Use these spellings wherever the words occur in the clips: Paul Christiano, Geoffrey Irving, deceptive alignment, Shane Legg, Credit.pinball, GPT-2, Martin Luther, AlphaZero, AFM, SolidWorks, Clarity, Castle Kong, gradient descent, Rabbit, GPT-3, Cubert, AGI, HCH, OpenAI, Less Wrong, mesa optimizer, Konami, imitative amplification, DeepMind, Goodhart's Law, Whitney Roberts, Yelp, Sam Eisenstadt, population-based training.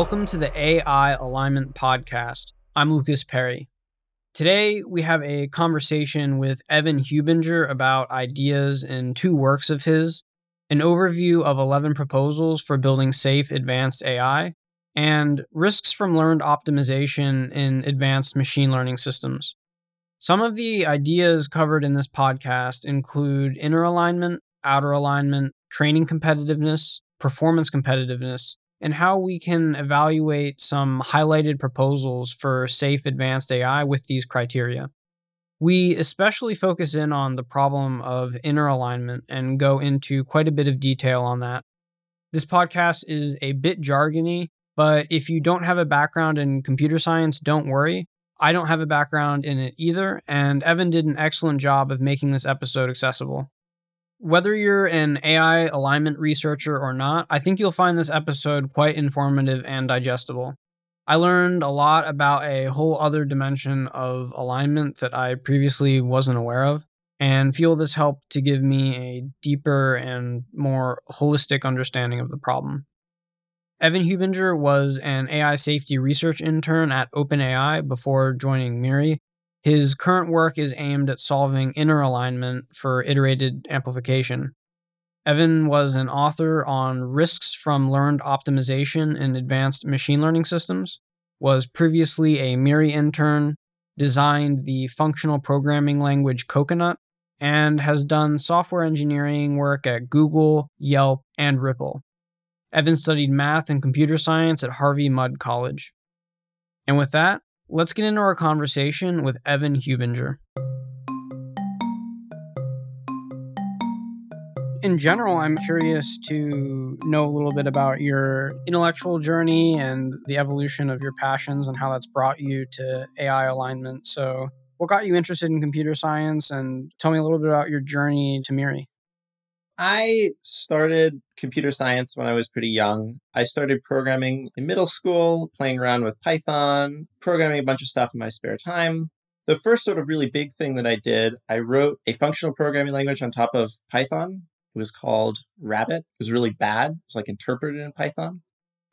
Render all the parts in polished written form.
Welcome to the AI Alignment Podcast. I'm Lucas Perry. Today, we have a conversation with Evan Hubinger about ideas in two works of his, an overview of 11 proposals for building safe advanced AI, and risks from learned optimization in advanced machine learning systems. Some of the ideas covered in this podcast include inner alignment, outer alignment, training competitiveness, performance competitiveness, and how we can evaluate some highlighted proposals for safe advanced AI with these criteria. We especially focus in on the problem of inner alignment and go into quite a bit of detail on that. This podcast is a bit jargony, but if you don't have a background in computer science, don't worry. I don't have a background in it either, and Evan did an excellent job of making this episode accessible. Whether you're an AI alignment researcher or not, I think you'll find this episode quite informative and digestible. I learned a lot about a whole other dimension of alignment that I previously wasn't aware of, and feel this helped to give me a deeper and more holistic understanding of the problem. Evan Hubinger was an AI safety research intern at OpenAI before joining MIRI. His current work is aimed at solving inner alignment for iterated amplification. Evan was an author on Risks from Learned Optimization in Advanced Machine Learning Systems, was previously a MIRI intern, designed the functional programming language Coconut, and has done software engineering work at Google, Yelp, and Ripple. Evan studied math and computer science at Harvey Mudd College. And with that, let's get into our conversation with Evan Hubinger. In general, I'm curious to know a little bit about your intellectual journey and the evolution of your passions and how that's brought you to AI alignment. So what got you interested in computer science? And tell me a little bit about your journey to MIRI. I started computer science when I was pretty young. I started programming in middle school, playing around with Python, programming a bunch of stuff in my spare time. The first sort of really big thing that I did, I wrote a functional programming language on top of Python. It was called Rabbit. It was really bad. It was like interpreted in Python.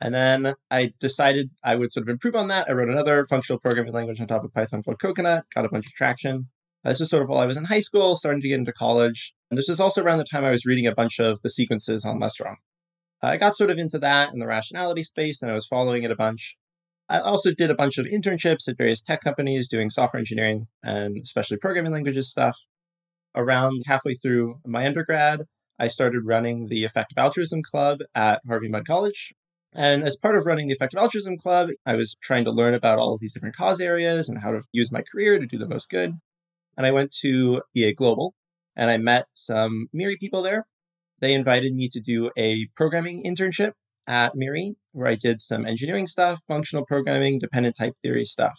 And then I decided I would sort of improve on that. I wrote another functional programming language on top of Python called Coconut, got a bunch of traction. This is sort of while I was in high school, starting to get into college. And this is also around the time I was reading a bunch of the sequences on Less Wrong. I got sort of into that in the rationality space, and I was following it a bunch. I also did a bunch of internships at various tech companies doing software engineering and especially programming languages stuff. Around halfway through my undergrad, I started running the Effective Altruism Club at Harvey Mudd College. And as part of running the Effective Altruism Club, I was trying to learn about all of these different cause areas and how to use my career to do the most good. And I went to BA Global, and I met some MIRI people there. They invited me to do a programming internship at MIRI, where I did some engineering stuff, functional programming, dependent type theory stuff.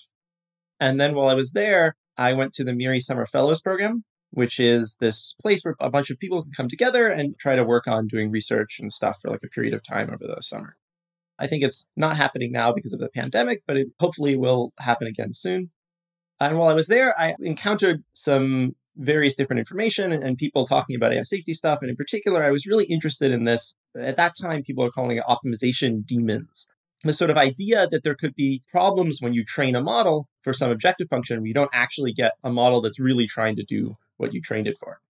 And then while I was there, I went to the MIRI Summer Fellows Program, which is this place where a bunch of people can come together and try to work on doing research and stuff for like a period of time over the summer. I think it's not happening now because of the pandemic, but it hopefully will happen again soon. And while I was there, I encountered some various different information and people talking about AI safety stuff. And in particular, I was really interested in this. At that time, people are calling it optimization demons. This sort of idea that there could be problems when you train a model for some objective function where you don't actually get a model that's really trying to do what you trained it for.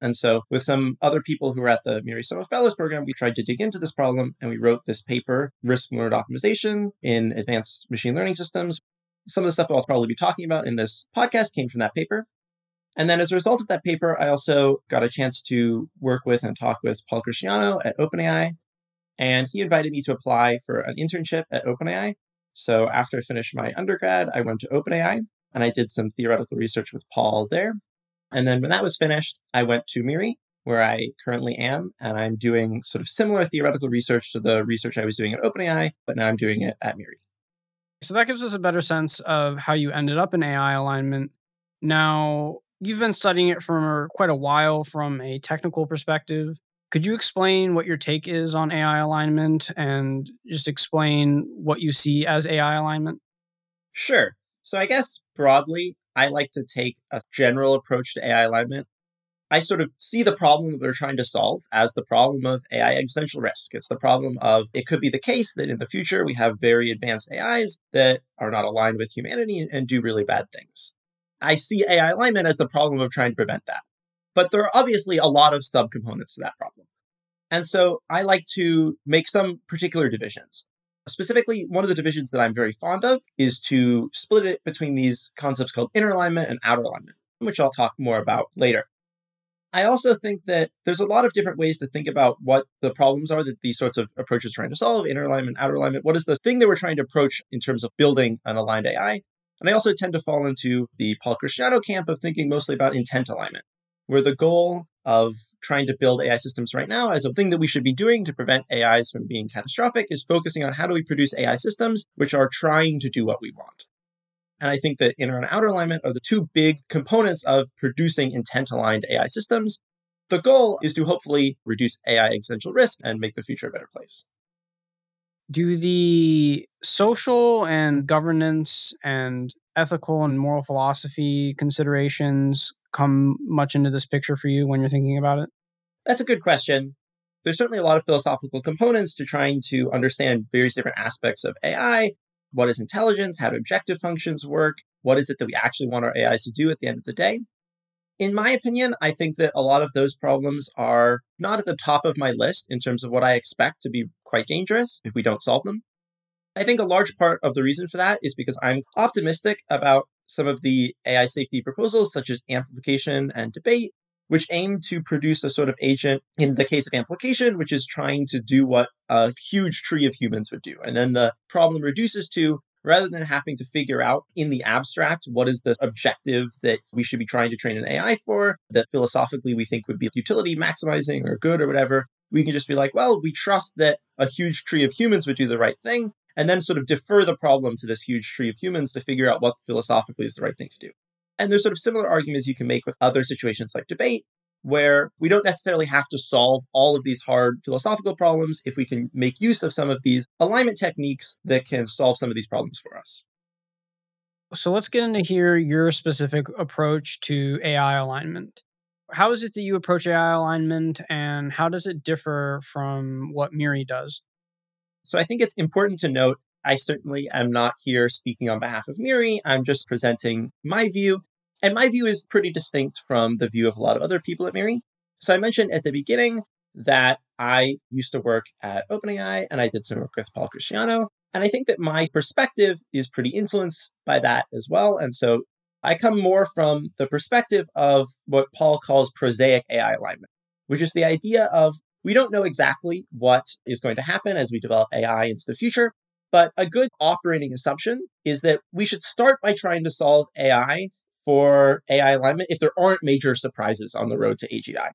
And so with some other people who were at the MIRI Summer Fellows Program, we tried to dig into this problem and we wrote this paper, Risks from Learned Optimization in Advanced Machine Learning Systems. Some of the stuff I'll probably be talking about in this podcast came from that paper. And then as a result of that paper, I also got a chance to work with and talk with Paul Christiano at OpenAI. And he invited me to apply for an internship at OpenAI. So after I finished my undergrad, I went to OpenAI and I did some theoretical research with Paul there. And then when that was finished, I went to MIRI, where I currently am. And I'm doing sort of similar theoretical research to the research I was doing at OpenAI, but now I'm doing it at MIRI. So that gives us a better sense of how you ended up in AI alignment. Now, you've been studying it for quite a while from a technical perspective. Could you explain what your take is on AI alignment and just explain what you see as AI alignment? Sure. So I guess broadly, I like to take a general approach to AI alignment. I sort of see the problem that we're trying to solve as the problem of AI existential risk. It's the problem of it could be the case that in the future we have very advanced AIs that are not aligned with humanity and do really bad things. I see AI alignment as the problem of trying to prevent that. But there are obviously a lot of subcomponents to that problem. And so I like to make some particular divisions. Specifically, one of the divisions that I'm very fond of is to split it between these concepts called inner alignment and outer alignment, which I'll talk more about later. I also think that there's a lot of different ways to think about what the problems are that these sorts of approaches are trying to solve, inner alignment, outer alignment. What is the thing that we're trying to approach in terms of building an aligned AI? And I also tend to fall into the Paul Christiano camp of thinking mostly about intent alignment, where the goal of trying to build AI systems right now as a thing that we should be doing to prevent AIs from being catastrophic is focusing on how do we produce AI systems which are trying to do what we want. And I think that inner and outer alignment are the two big components of producing intent-aligned AI systems. The goal is to hopefully reduce AI existential risk and make the future a better place. Do the social and governance and ethical and moral philosophy considerations come much into this picture for you when you're thinking about it? That's a good question. There's certainly a lot of philosophical components to trying to understand various different aspects of AI. What is intelligence? How do objective functions work? What is it that we actually want our AIs to do at the end of the day? In my opinion, I think that a lot of those problems are not at the top of my list in terms of what I expect to be quite dangerous if we don't solve them. I think a large part of the reason for that is because I'm optimistic about some of the AI safety proposals, such as amplification and debate, which aim to produce a sort of agent, in the case of amplification, which is trying to do what a huge tree of humans would do. And then the problem reduces to, rather than having to figure out in the abstract, what is the objective that we should be trying to train an AI for, that philosophically we think would be utility maximizing or good or whatever, we can just be like, well, we trust that a huge tree of humans would do the right thing, and then sort of defer the problem to this huge tree of humans to figure out what philosophically is the right thing to do. And there's sort of similar arguments you can make with other situations like debate, where we don't necessarily have to solve all of these hard philosophical problems if we can make use of some of these alignment techniques that can solve some of these problems for us. So let's get into here your specific approach to AI alignment. How is it that you approach AI alignment, and how does it differ from what MIRI does? So I think it's important to note I certainly am not here speaking on behalf of MIRI. I'm just presenting my view. And my view is pretty distinct from the view of a lot of other people at MIRI. So I mentioned at the beginning that I used to work at OpenAI and I did some work with Paul Christiano. And I think that my perspective is pretty influenced by that as well. And so I come more from the perspective of what Paul calls prosaic AI alignment, which is the idea of we don't know exactly what is going to happen as we develop AI into the future. But a good operating assumption is that we should start by trying to solve AI for AI alignment if there aren't major surprises on the road to AGI.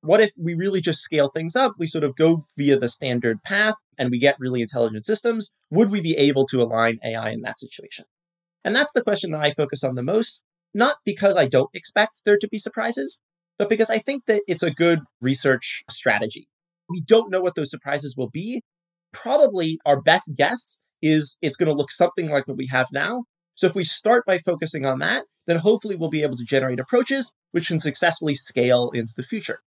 What if we really just scale things up? We sort of go via the standard path and we get really intelligent systems. Would we be able to align AI in that situation? And that's the question that I focus on the most, not because I don't expect there to be surprises, but because I think that it's a good research strategy. We don't know what those surprises will be. Probably our best guess is it's going to look something like what we have now. So if we start by focusing on that, then hopefully we'll be able to generate approaches which can successfully scale into the future.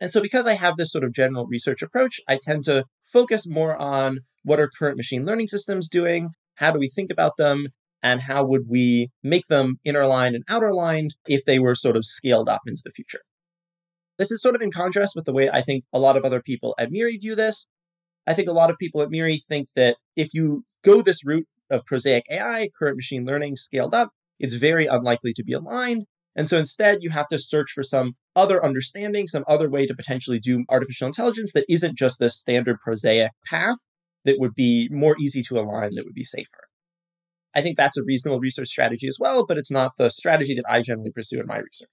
And so because I have this sort of general research approach, I tend to focus more on what are current machine learning systems doing, how do we think about them, and how would we make them inner aligned and outer aligned if they were sort of scaled up into the future. This is sort of in contrast with the way I think a lot of other people at MIRI view this. I think a lot of people at MIRI think that if you go this route of prosaic AI, current machine learning scaled up, it's very unlikely to be aligned. And so instead, you have to search for some other understanding, some other way to potentially do artificial intelligence that isn't just this standard prosaic path that would be more easy to align, that would be safer. I think that's a reasonable research strategy as well, but it's not the strategy that I generally pursue in my research.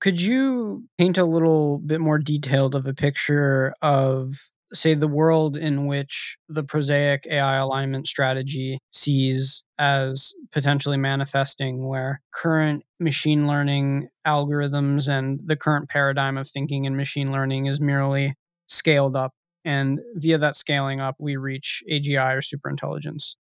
Could you paint a little bit more detailed of a picture of, say, the world in which the prosaic AI alignment strategy sees as potentially manifesting, where current machine learning algorithms and the current paradigm of thinking in machine learning is merely scaled up, and via that scaling up, we reach AGI or superintelligence?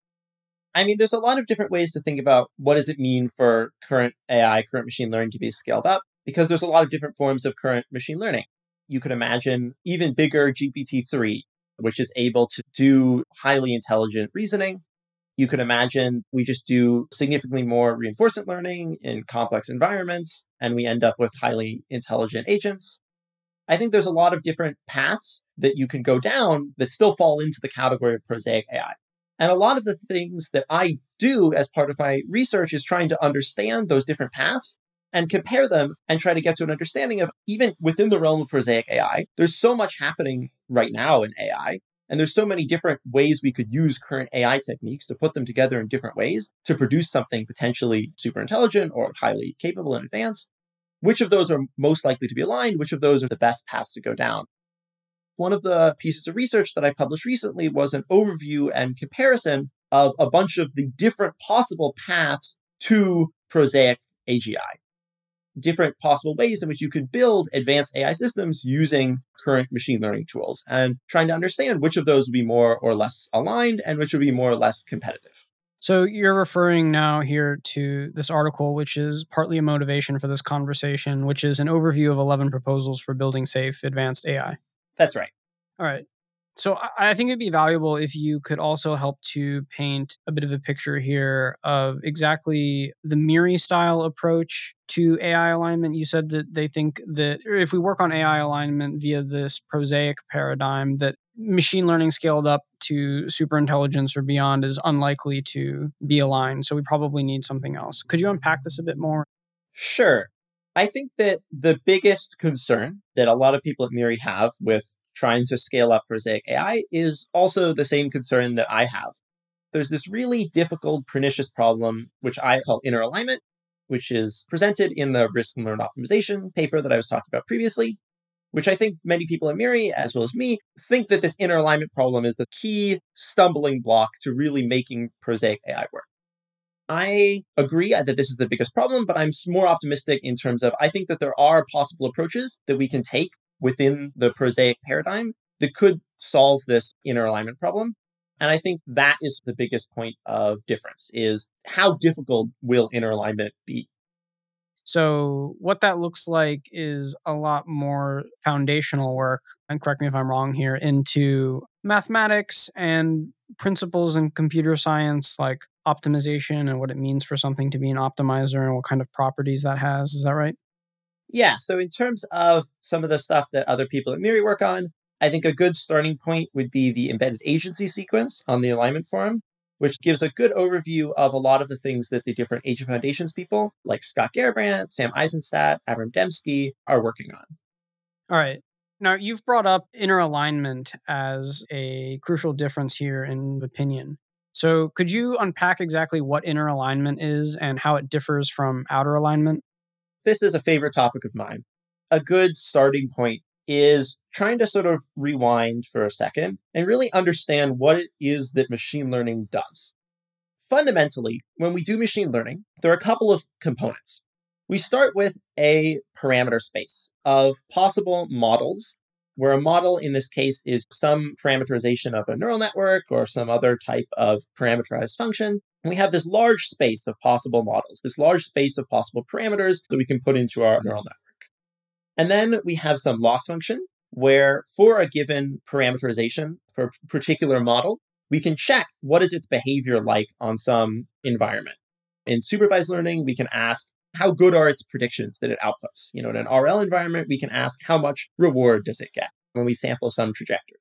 I mean, there's a lot of different ways to think about what does it mean for current AI, current machine learning to be scaled up. because there's a lot of different forms of current machine learning. You could imagine even bigger GPT-3, which is able to do highly intelligent reasoning. You could imagine we just do significantly more reinforcement learning in complex environments, and we end up with highly intelligent agents. I think there's a lot of different paths that you can go down that still fall into the category of prosaic AI. And a lot of the things that I do as part of my research is trying to understand those different paths and compare them and try to get to an understanding of, even within the realm of prosaic AI, there's so much happening right now in AI, and there's so many different ways we could use current AI techniques to put them together in different ways to produce something potentially super intelligent or highly capable and advanced. Which of those are most likely to be aligned? Which of those are the best paths to go down? One of the pieces of research that I published recently was an overview and comparison of a bunch of the different possible paths to prosaic AGI, different possible ways in which you can build advanced AI systems using current machine learning tools, and trying to understand which of those would be more or less aligned and which would be more or less competitive. So you're referring now here to this article, which is partly a motivation for this conversation, which is an overview of 11 proposals for building safe advanced AI. That's right. All right. So I think it'd be valuable if you could also help to paint a bit of a picture here of exactly the MIRI style approach to AI alignment. You said that they think that if we work on AI alignment via this prosaic paradigm, that machine learning scaled up to superintelligence or beyond is unlikely to be aligned. So we probably need something else. Could you unpack this a bit more? Sure. I think that the biggest concern that a lot of people at MIRI have with trying to scale up prosaic AI is also the same concern that I have. There's this really difficult, pernicious problem, which I call inner alignment, which is presented in the Risks from Learned Optimization paper that I was talking about previously, which I think many people at MIRI, as well as me, think that this inner alignment problem is the key stumbling block to really making prosaic AI work. I agree that this is the biggest problem, but I'm more optimistic in terms of, I think that there are possible approaches that we can take within the prosaic paradigm that could solve this inner alignment problem. And I think that is the biggest point of difference, is how difficult will inner alignment be? So what that looks like is a lot more foundational work, and correct me if I'm wrong here, into mathematics and principles in computer science, like optimization and what it means for something to be an optimizer and what kind of properties that has. Is that right? Yeah. So in terms of some of the stuff that other people at MIRI work on, I think a good starting point would be the embedded agency sequence on the alignment forum, which gives a good overview of a lot of the things that the different Agent Foundations people like Scott Gerbrandt, Sam Eisenstadt, Avram Dembski are working on. All right. Now, you've brought up inner alignment as a crucial difference here in opinion. So could you unpack exactly what inner alignment is and how it differs from outer alignment? This is a favorite topic of mine. A good starting point is trying to sort of rewind for a second and really understand what it is that machine learning does. Fundamentally, when we do machine learning, there are a couple of components. We start with a parameter space of possible models, where a model in this case is some parameterization of a neural network or some other type of parameterized function. And we have this large space of possible models, this large space of possible parameters that we can put into our neural network. And then we have some loss function where for a given parameterization for a particular model, we can check what is its behavior like on some environment. In supervised learning, we can ask how good are its predictions that it outputs. You know, in an RL environment, we can ask how much reward does it get when we sample some trajectory.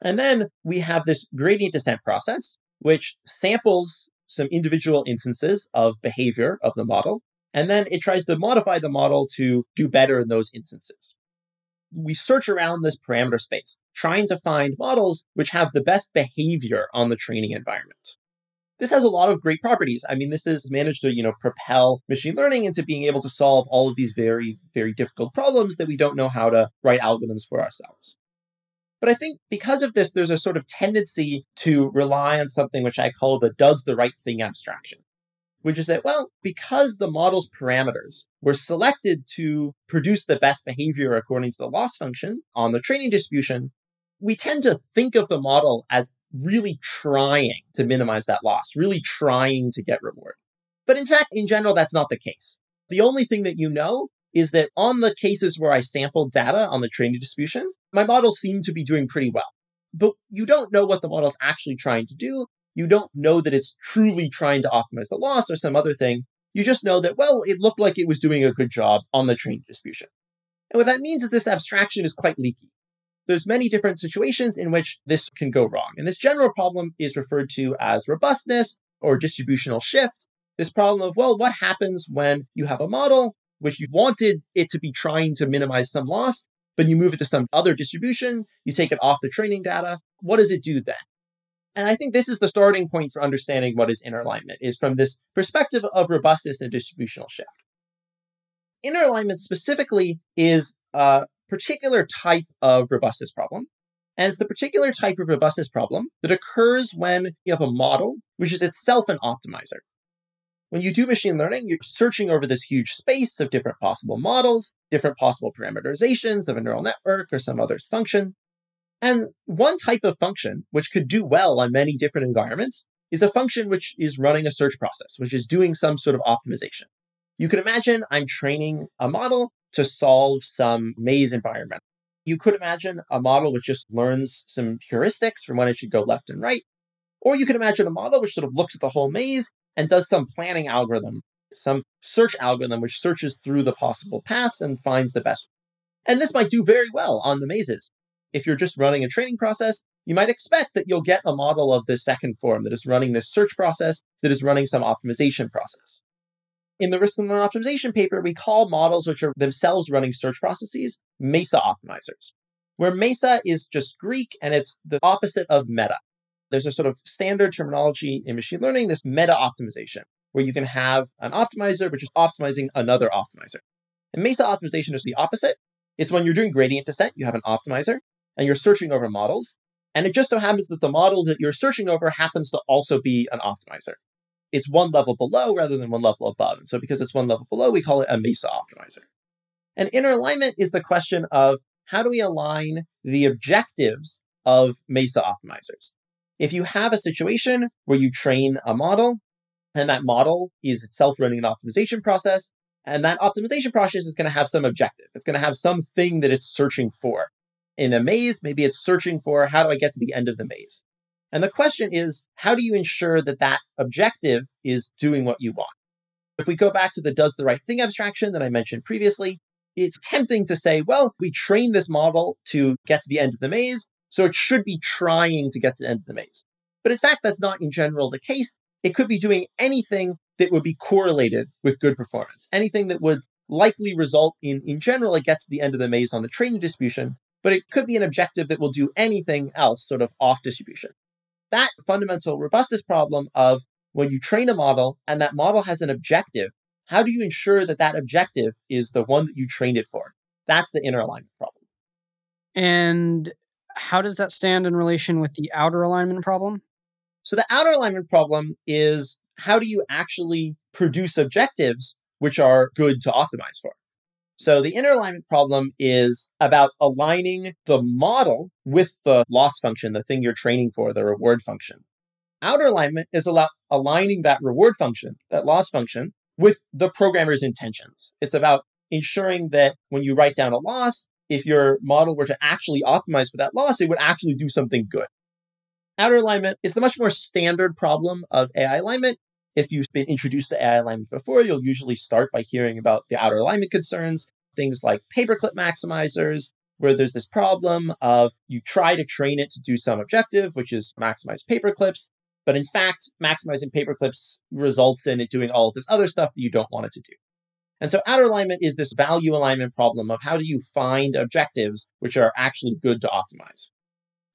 And then we have this gradient descent process, which samples some individual instances of behavior of the model, and then it tries to modify the model to do better in those instances. We search around this parameter space, trying to find models which have the best behavior on the training environment. This has a lot of great properties. I mean, this is managed to, propel machine learning into being able to solve all of these very, very difficult problems that we don't know how to write algorithms for ourselves. But I think because of this, there's a sort of tendency to rely on something which I call the does the right thing abstraction, which is that, well, because the model's parameters were selected to produce the best behavior according to the loss function on the training distribution, we tend to think of the model as really trying to minimize that loss, really trying to get reward. But in fact, in general, that's not the case. The only thing that you know is that on the cases where I sampled data on the training distribution, my model seemed to be doing pretty well. But you don't know what the model's actually trying to do. You don't know that it's truly trying to optimize the loss or some other thing. You just know that, well, it looked like it was doing a good job on the training distribution. And what that means is this abstraction is quite leaky. There's many different situations in which this can go wrong. And this general problem is referred to as robustness or distributional shift. This problem of, well, what happens when you have a model which you wanted it to be trying to minimize some loss, but you move it to some other distribution, you take it off the training data. What does it do then? And I think this is the starting point for understanding what is inner alignment, is from this perspective of robustness and distributional shift. Inner alignment specifically is a particular type of robustness problem. And it's the particular type of robustness problem that occurs when you have a model, which is itself an optimizer. When you do machine learning, you're searching over this huge space of different possible models, different possible parameterizations of a neural network or some other function. And one type of function, which could do well on many different environments, is a function which is running a search process, which is doing some sort of optimization. You could imagine I'm training a model to solve some maze environment. You could imagine a model which just learns some heuristics from when it should go left and right. Or you could imagine a model which sort of looks at the whole maze and does some planning algorithm, some search algorithm which searches through the possible paths and finds the best. And this might do very well on the mazes. If you're just running a training process, you might expect that you'll get a model of the second form that is running this search process, that is running some optimization process. In the Risks from Learned Optimization paper, we call models which are themselves running search processes MESA optimizers, where MESA is just Greek and it's the opposite of meta. There's a sort of standard terminology in machine learning, this meta optimization, where you can have an optimizer which is optimizing another optimizer. And MESA optimization is the opposite. It's when you're doing gradient descent, you have an optimizer, and you're searching over models. And it just so happens that the model that you're searching over happens to also be an optimizer. It's one level below rather than one level above. And so because it's one level below, we call it a MESA optimizer. And inner alignment is the question of how do we align the objectives of MESA optimizers? If you have a situation where you train a model and that model is itself running an optimization process, and that optimization process is going to have some objective. It's going to have something that it's searching for. In a maze, maybe it's searching for how do I get to the end of the maze? And the question is, how do you ensure that that objective is doing what you want? If we go back to the does the right thing abstraction that I mentioned previously, it's tempting to say, well, we trained this model to get to the end of the maze, so it should be trying to get to the end of the maze. But in fact, that's not in general the case. It could be doing anything that would be correlated with good performance, anything that would likely result in general, it gets to the end of the maze on the training distribution, but it could be an objective that will do anything else sort of off distribution. That fundamental robustness problem of when you train a model and that model has an objective, how do you ensure that that objective is the one that you trained it for? That's the inner alignment problem. And how does that stand in relation with the outer alignment problem? So the outer alignment problem is how do you actually produce objectives which are good to optimize for? So the inner alignment problem is about aligning the model with the loss function, the thing you're training for, the reward function. Outer alignment is about aligning that reward function, that loss function, with the programmer's intentions. It's about ensuring that when you write down a loss, if your model were to actually optimize for that loss, it would actually do something good. Outer alignment is the much more standard problem of AI alignment. If you've been introduced to AI alignment before, you'll usually start by hearing about the outer alignment concerns, things like paperclip maximizers, where there's this problem of you try to train it to do some objective, which is maximize paperclips. But in fact, maximizing paperclips results in it doing all of this other stuff that you don't want it to do. And so outer alignment is this value alignment problem of how do you find objectives which are actually good to optimize.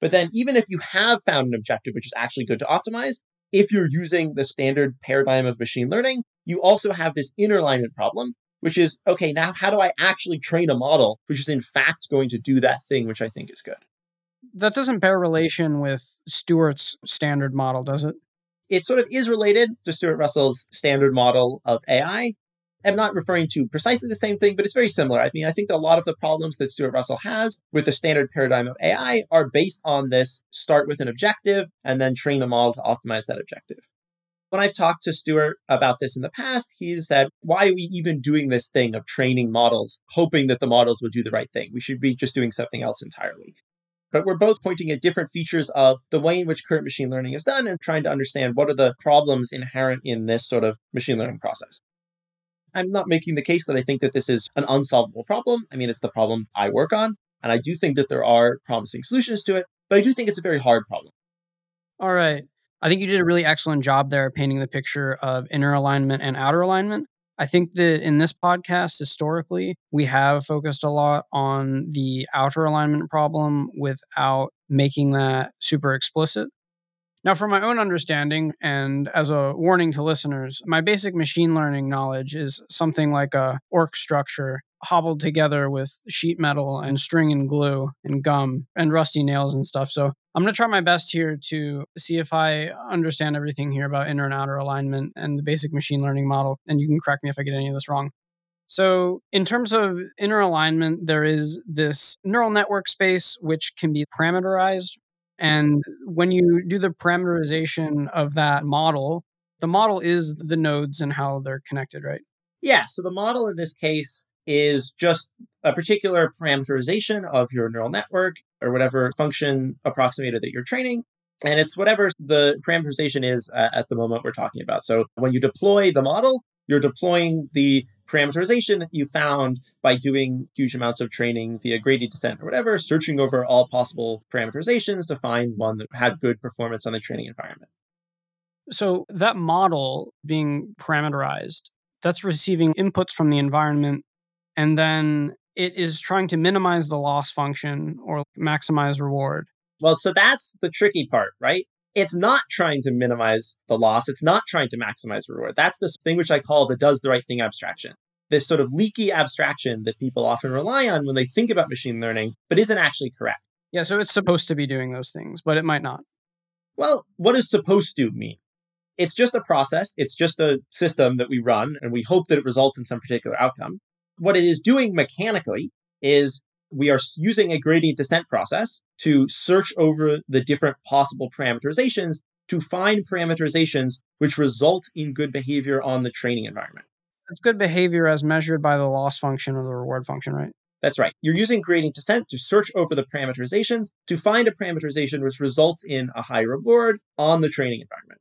But then even if you have found an objective which is actually good to optimize, if you're using the standard paradigm of machine learning, you also have this inner alignment problem, which is, okay, now how do I actually train a model which is in fact going to do that thing which I think is good? That doesn't bear relation with Stuart's standard model, does it? It sort of is related to Stuart Russell's standard model of AI. I'm not referring to precisely the same thing, but it's very similar. I mean, I think a lot of the problems that Stuart Russell has with the standard paradigm of AI are based on this start with an objective and then train a model to optimize that objective. When I've talked to Stuart about this in the past, he's said, why are we even doing this thing of training models, hoping that the models will do the right thing? We should be just doing something else entirely. But we're both pointing at different features of the way in which current machine learning is done and trying to understand what are the problems inherent in this sort of machine learning process. I'm not making the case that I think that this is an unsolvable problem. I mean, it's the problem I work on, and I do think that there are promising solutions to it, but I do think it's a very hard problem. All right. I think you did a really excellent job there painting the picture of inner alignment and outer alignment. I think that in this podcast, historically, we have focused a lot on the outer alignment problem without making that super explicit. Now, from my own understanding, and as a warning to listeners, my basic machine learning knowledge is something like a ORC structure hobbled together with sheet metal and string and glue and gum and rusty nails and stuff. So I'm going to try my best here to see if I understand everything here about inner and outer alignment and the basic machine learning model. And you can correct me if I get any of this wrong. So in terms of inner alignment, there is this neural network space, which can be parameterized. And when you do the parameterization of that model, the model is the nodes and how they're connected, right? Yeah. So the model in this case is just a particular parameterization of your neural network or whatever function approximator that you're training. And it's whatever the parameterization is at the moment we're talking about. So when you deploy the model, you're deploying the parameterization that you found by doing huge amounts of training via gradient descent or whatever, searching over all possible parameterizations to find one that had good performance on the training environment. So that model being parameterized, that's receiving inputs from the environment, and then it is trying to minimize the loss function or maximize reward. Well, so that's the tricky part, right? It's not trying to minimize the loss. It's not trying to maximize reward. That's this thing which I call the does the right thing abstraction. This sort of leaky abstraction that people often rely on when they think about machine learning, but isn't actually correct. Yeah, so it's supposed to be doing those things, but it might not. Well, what does supposed to mean? It's just a process. It's just a system that we run, and we hope that it results in some particular outcome. What it is doing mechanically is we are using a gradient descent process to search over the different possible parameterizations to find parameterizations which result in good behavior on the training environment. It's good behavior as measured by the loss function or the reward function, right? That's right. You're using gradient descent to search over the parameterizations to find a parameterization which results in a high reward on the training environment.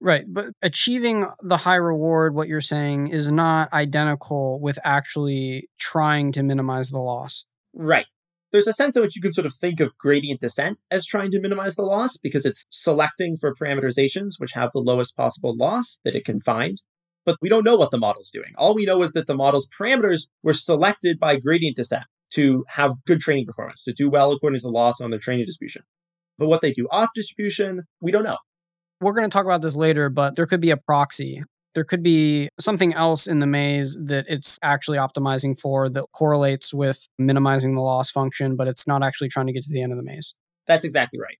Right. But achieving the high reward, what you're saying, is not identical with actually trying to minimize the loss. Right. There's a sense in which you can sort of think of gradient descent as trying to minimize the loss because it's selecting for parameterizations which have the lowest possible loss that it can find. But we don't know what the model's doing. All we know is that the model's parameters were selected by gradient descent to have good training performance, to do well according to loss on their training distribution. But what they do off distribution, we don't know. We're going to talk about this later, but there could be a proxy. There could be something else in the maze that it's actually optimizing for that correlates with minimizing the loss function, but it's not actually trying to get to the end of the maze. That's exactly right.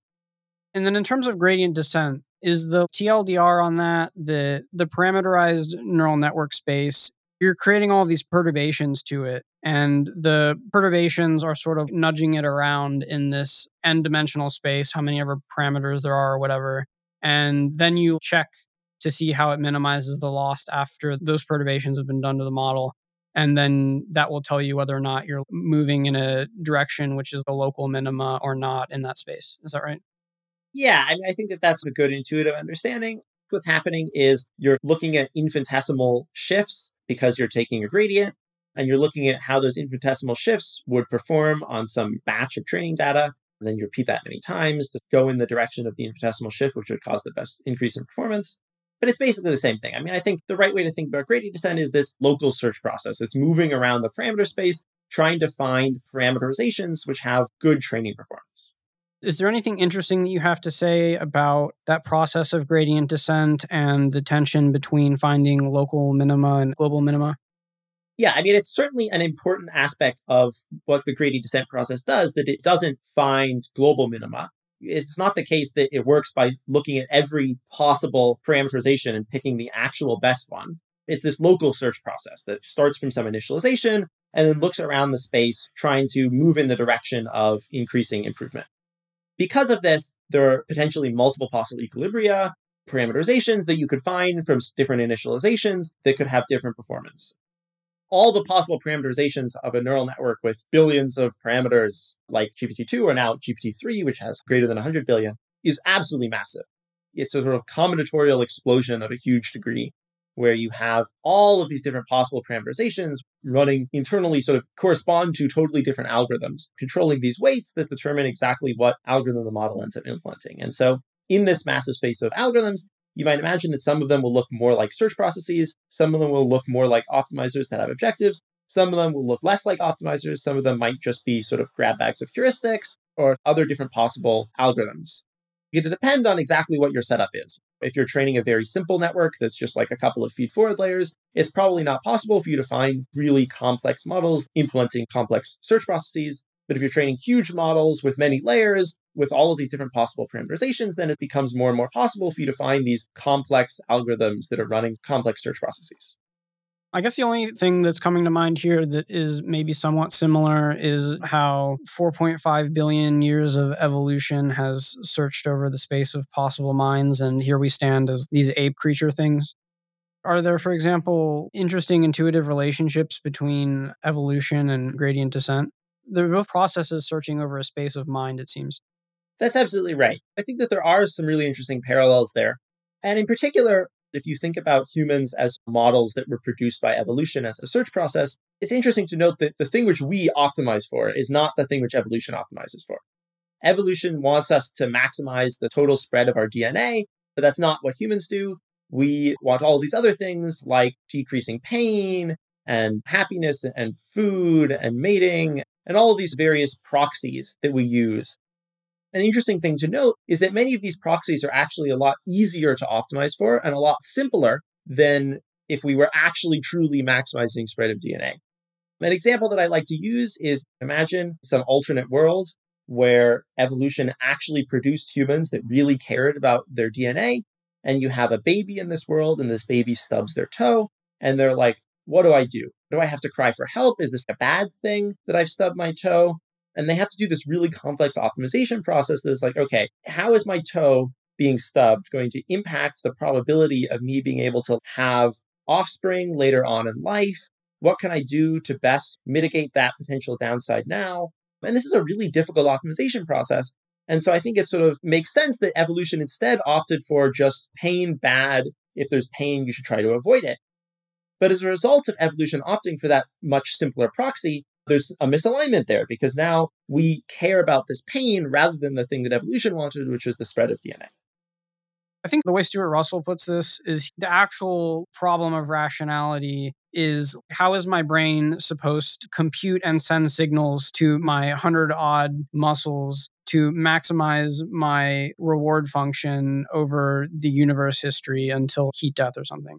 And then in terms of gradient descent, is the TLDR on that, the parameterized neural network space, you're creating all these perturbations to it, and the perturbations are sort of nudging it around in this n-dimensional space, how many ever parameters there are or whatever. And then you check to see how it minimizes the loss after those perturbations have been done to the model. And then that will tell you whether or not you're moving in a direction which is the local minima or not in that space. Is that right? Yeah, I mean, I think that that's a good intuitive understanding. What's happening is you're looking at infinitesimal shifts because you're taking a gradient, and you're looking at how those infinitesimal shifts would perform on some batch of training data. And then you repeat that many times to go in the direction of the infinitesimal shift, which would cause the best increase in performance. But it's basically the same thing. I mean, I think the right way to think about gradient descent is this local search process. It's moving around the parameter space, trying to find parameterizations which have good training performance. Is there anything interesting that you have to say about that process of gradient descent and the tension between finding local minima and global minima? Yeah, I mean, it's certainly an important aspect of what the gradient descent process does, that it doesn't find global minima. It's not the case that it works by looking at every possible parameterization and picking the actual best one. It's this local search process that starts from some initialization and then looks around the space, trying to move in the direction of increasing improvement. Because of this, there are potentially multiple possible equilibria. parameterizations that you could find from different initializations that could have different performance. All the possible parameterizations of a neural network with billions of parameters like GPT-2 or now GPT-3, which has greater than 100 billion, is absolutely massive. It's a sort of combinatorial explosion of a huge degree where you have all of these different possible parameterizations running internally sort of correspond to totally different algorithms, controlling these weights that determine exactly what algorithm the model ends up implementing. And so in this massive space of algorithms, you might imagine that some of them will look more like search processes, some of them will look more like optimizers that have objectives, some of them will look less like optimizers, some of them might just be sort of grab bags of heuristics or other different possible algorithms. It'll depend on exactly what your setup is. If you're training a very simple network that's just like a couple of feed-forward layers, it's probably not possible for you to find really complex models implementing complex search processes. But if you're training huge models with many layers, with all of these different possible parameterizations, then it becomes more and more possible for you to find these complex algorithms that are running complex search processes. I guess the only thing that's coming to mind here that is maybe somewhat similar is how 4.5 billion years of evolution has searched over the space of possible minds, and here we stand as these ape creature things. Are there, for example, interesting intuitive relationships between evolution and gradient descent? They're both processes searching over a space of mind, it seems. That's absolutely right. I think that there are some really interesting parallels there. And in particular, if you think about humans as models that were produced by evolution as a search process, it's interesting to note that the thing which we optimize for is not the thing which evolution optimizes for. Evolution wants us to maximize the total spread of our DNA, but that's not what humans do. We want all these other things like decreasing pain and happiness and food and mating and all of these various proxies that we use. An interesting thing to note is that many of these proxies are actually a lot easier to optimize for and a lot simpler than if we were actually truly maximizing spread of DNA. An example that I like to use is imagine some alternate world where evolution actually produced humans that really cared about their DNA. And you have a baby in this world and this baby stubs their toe and they're like, what do I do? Do I have to cry for help? Is this a bad thing that I've stubbed my toe? And they have to do this really complex optimization process that is like, okay, how is my toe being stubbed going to impact the probability of me being able to have offspring later on in life? What can I do to best mitigate that potential downside now? And this is a really difficult optimization process. And so I think it sort of makes sense that evolution instead opted for just pain bad. If there's pain, you should try to avoid it. But as a result of evolution opting for that much simpler proxy, there's a misalignment there because now we care about this pain rather than the thing that evolution wanted, which was the spread of DNA. I think the way Stuart Russell puts this is the actual problem of rationality is how is my brain supposed to compute and send signals to my 100-odd muscles to maximize my reward function over the universe history until heat death or something?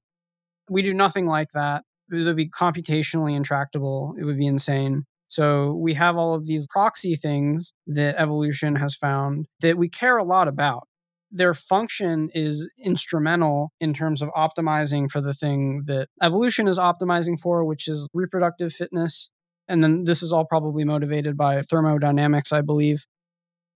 We do nothing like that. It would be computationally intractable. It would be insane. So we have all of these proxy things that evolution has found that we care a lot about. Their function is instrumental in terms of optimizing for the thing that evolution is optimizing for, which is reproductive fitness. And then this is all probably motivated by thermodynamics, I believe.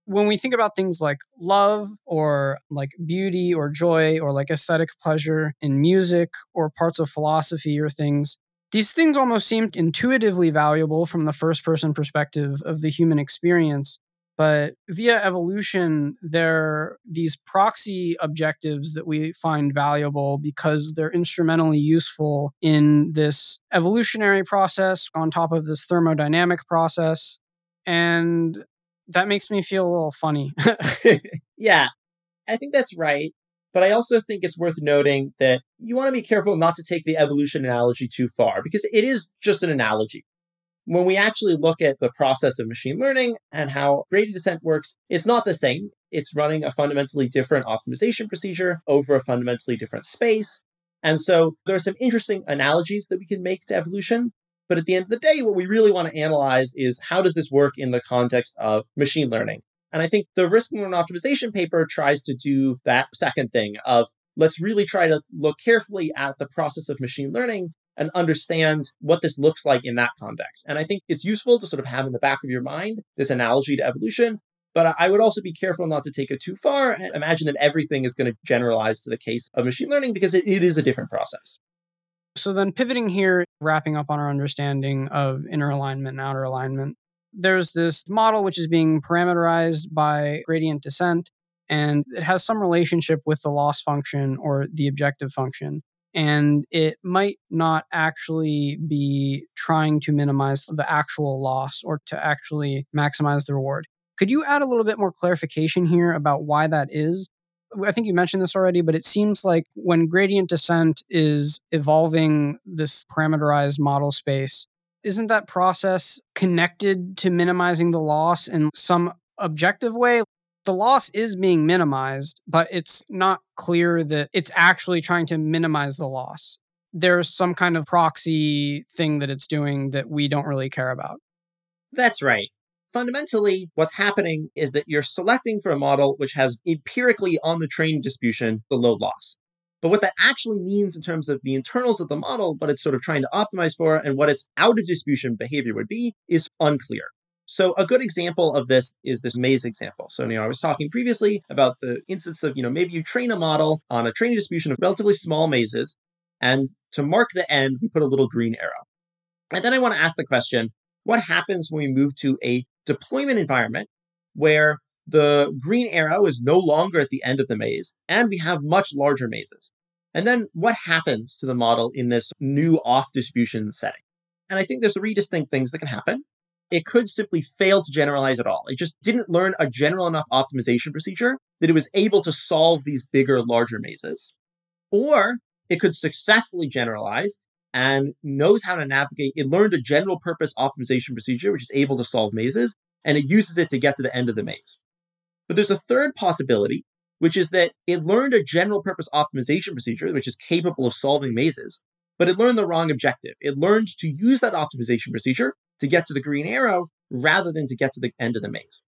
When we think about things like love or like beauty or joy or like aesthetic pleasure in music or parts of philosophy or things, these things almost seem intuitively valuable from the first-person perspective of the human experience. But via evolution, they're these proxy objectives that we find valuable because they're instrumentally useful in this evolutionary process on top of this thermodynamic process. And that makes me feel a little funny. Yeah, I think that's right. But I also think it's worth noting that you want to be careful not to take the evolution analogy too far because it is just an analogy. When we actually look at the process of machine learning and how gradient descent works, it's not the same. It's running a fundamentally different optimization procedure over a fundamentally different space. And so there are some interesting analogies that we can make to evolution. But at the end of the day, what we really want to analyze is how does this work in the context of machine learning? And I think the risk and learn optimization paper tries to do that second thing of let's really try to look carefully at the process of machine learning and understand what this looks like in that context. And I think it's useful to sort of have in the back of your mind this analogy to evolution, But I would also be careful not to take it too far and imagine that everything is going to generalize to the case of machine learning because it is a different process. So then pivoting here, wrapping up on our understanding of inner alignment and outer alignment, there's this model which is being parameterized by gradient descent, and it has some relationship with the loss function or the objective function. And it might not actually be trying to minimize the actual loss or to actually maximize the reward. Could you add a little bit more clarification here about why that is? I think you mentioned this already, but it seems like when gradient descent is evolving this parameterized model space, isn't that process connected to minimizing the loss in some objective way? The loss is being minimized, but it's not clear that it's actually trying to minimize the loss. There's some kind of proxy thing that it's doing that we don't really care about. That's right. Fundamentally, what's happening is that you're selecting for a model which has empirically on the training distribution the low loss. But what that actually means in terms of the internals of the model, what it's sort of trying to optimize for and what its out of distribution behavior would be is unclear. So a good example of this is this maze example. So, I was talking previously about the instance of, maybe you train a model on a training distribution of relatively small mazes, and to mark the end, we put a little green arrow. And then I want to ask the question, what happens when we move to a deployment environment where the green arrow is no longer at the end of the maze, and we have much larger mazes? And then what happens to the model in this new off distribution setting? And I think there's three distinct things that can happen. It could simply fail to generalize at all. It just didn't learn a general enough optimization procedure that it was able to solve these bigger, larger mazes. Or it could successfully generalize and knows how to navigate. It learned a general purpose optimization procedure, which is able to solve mazes, and it uses it to get to the end of the maze. But there's a third possibility, which is that it learned a general purpose optimization procedure, which is capable of solving mazes, but it learned the wrong objective. It learned to use that optimization procedure to get to the green arrow rather than to get to the end of the maze.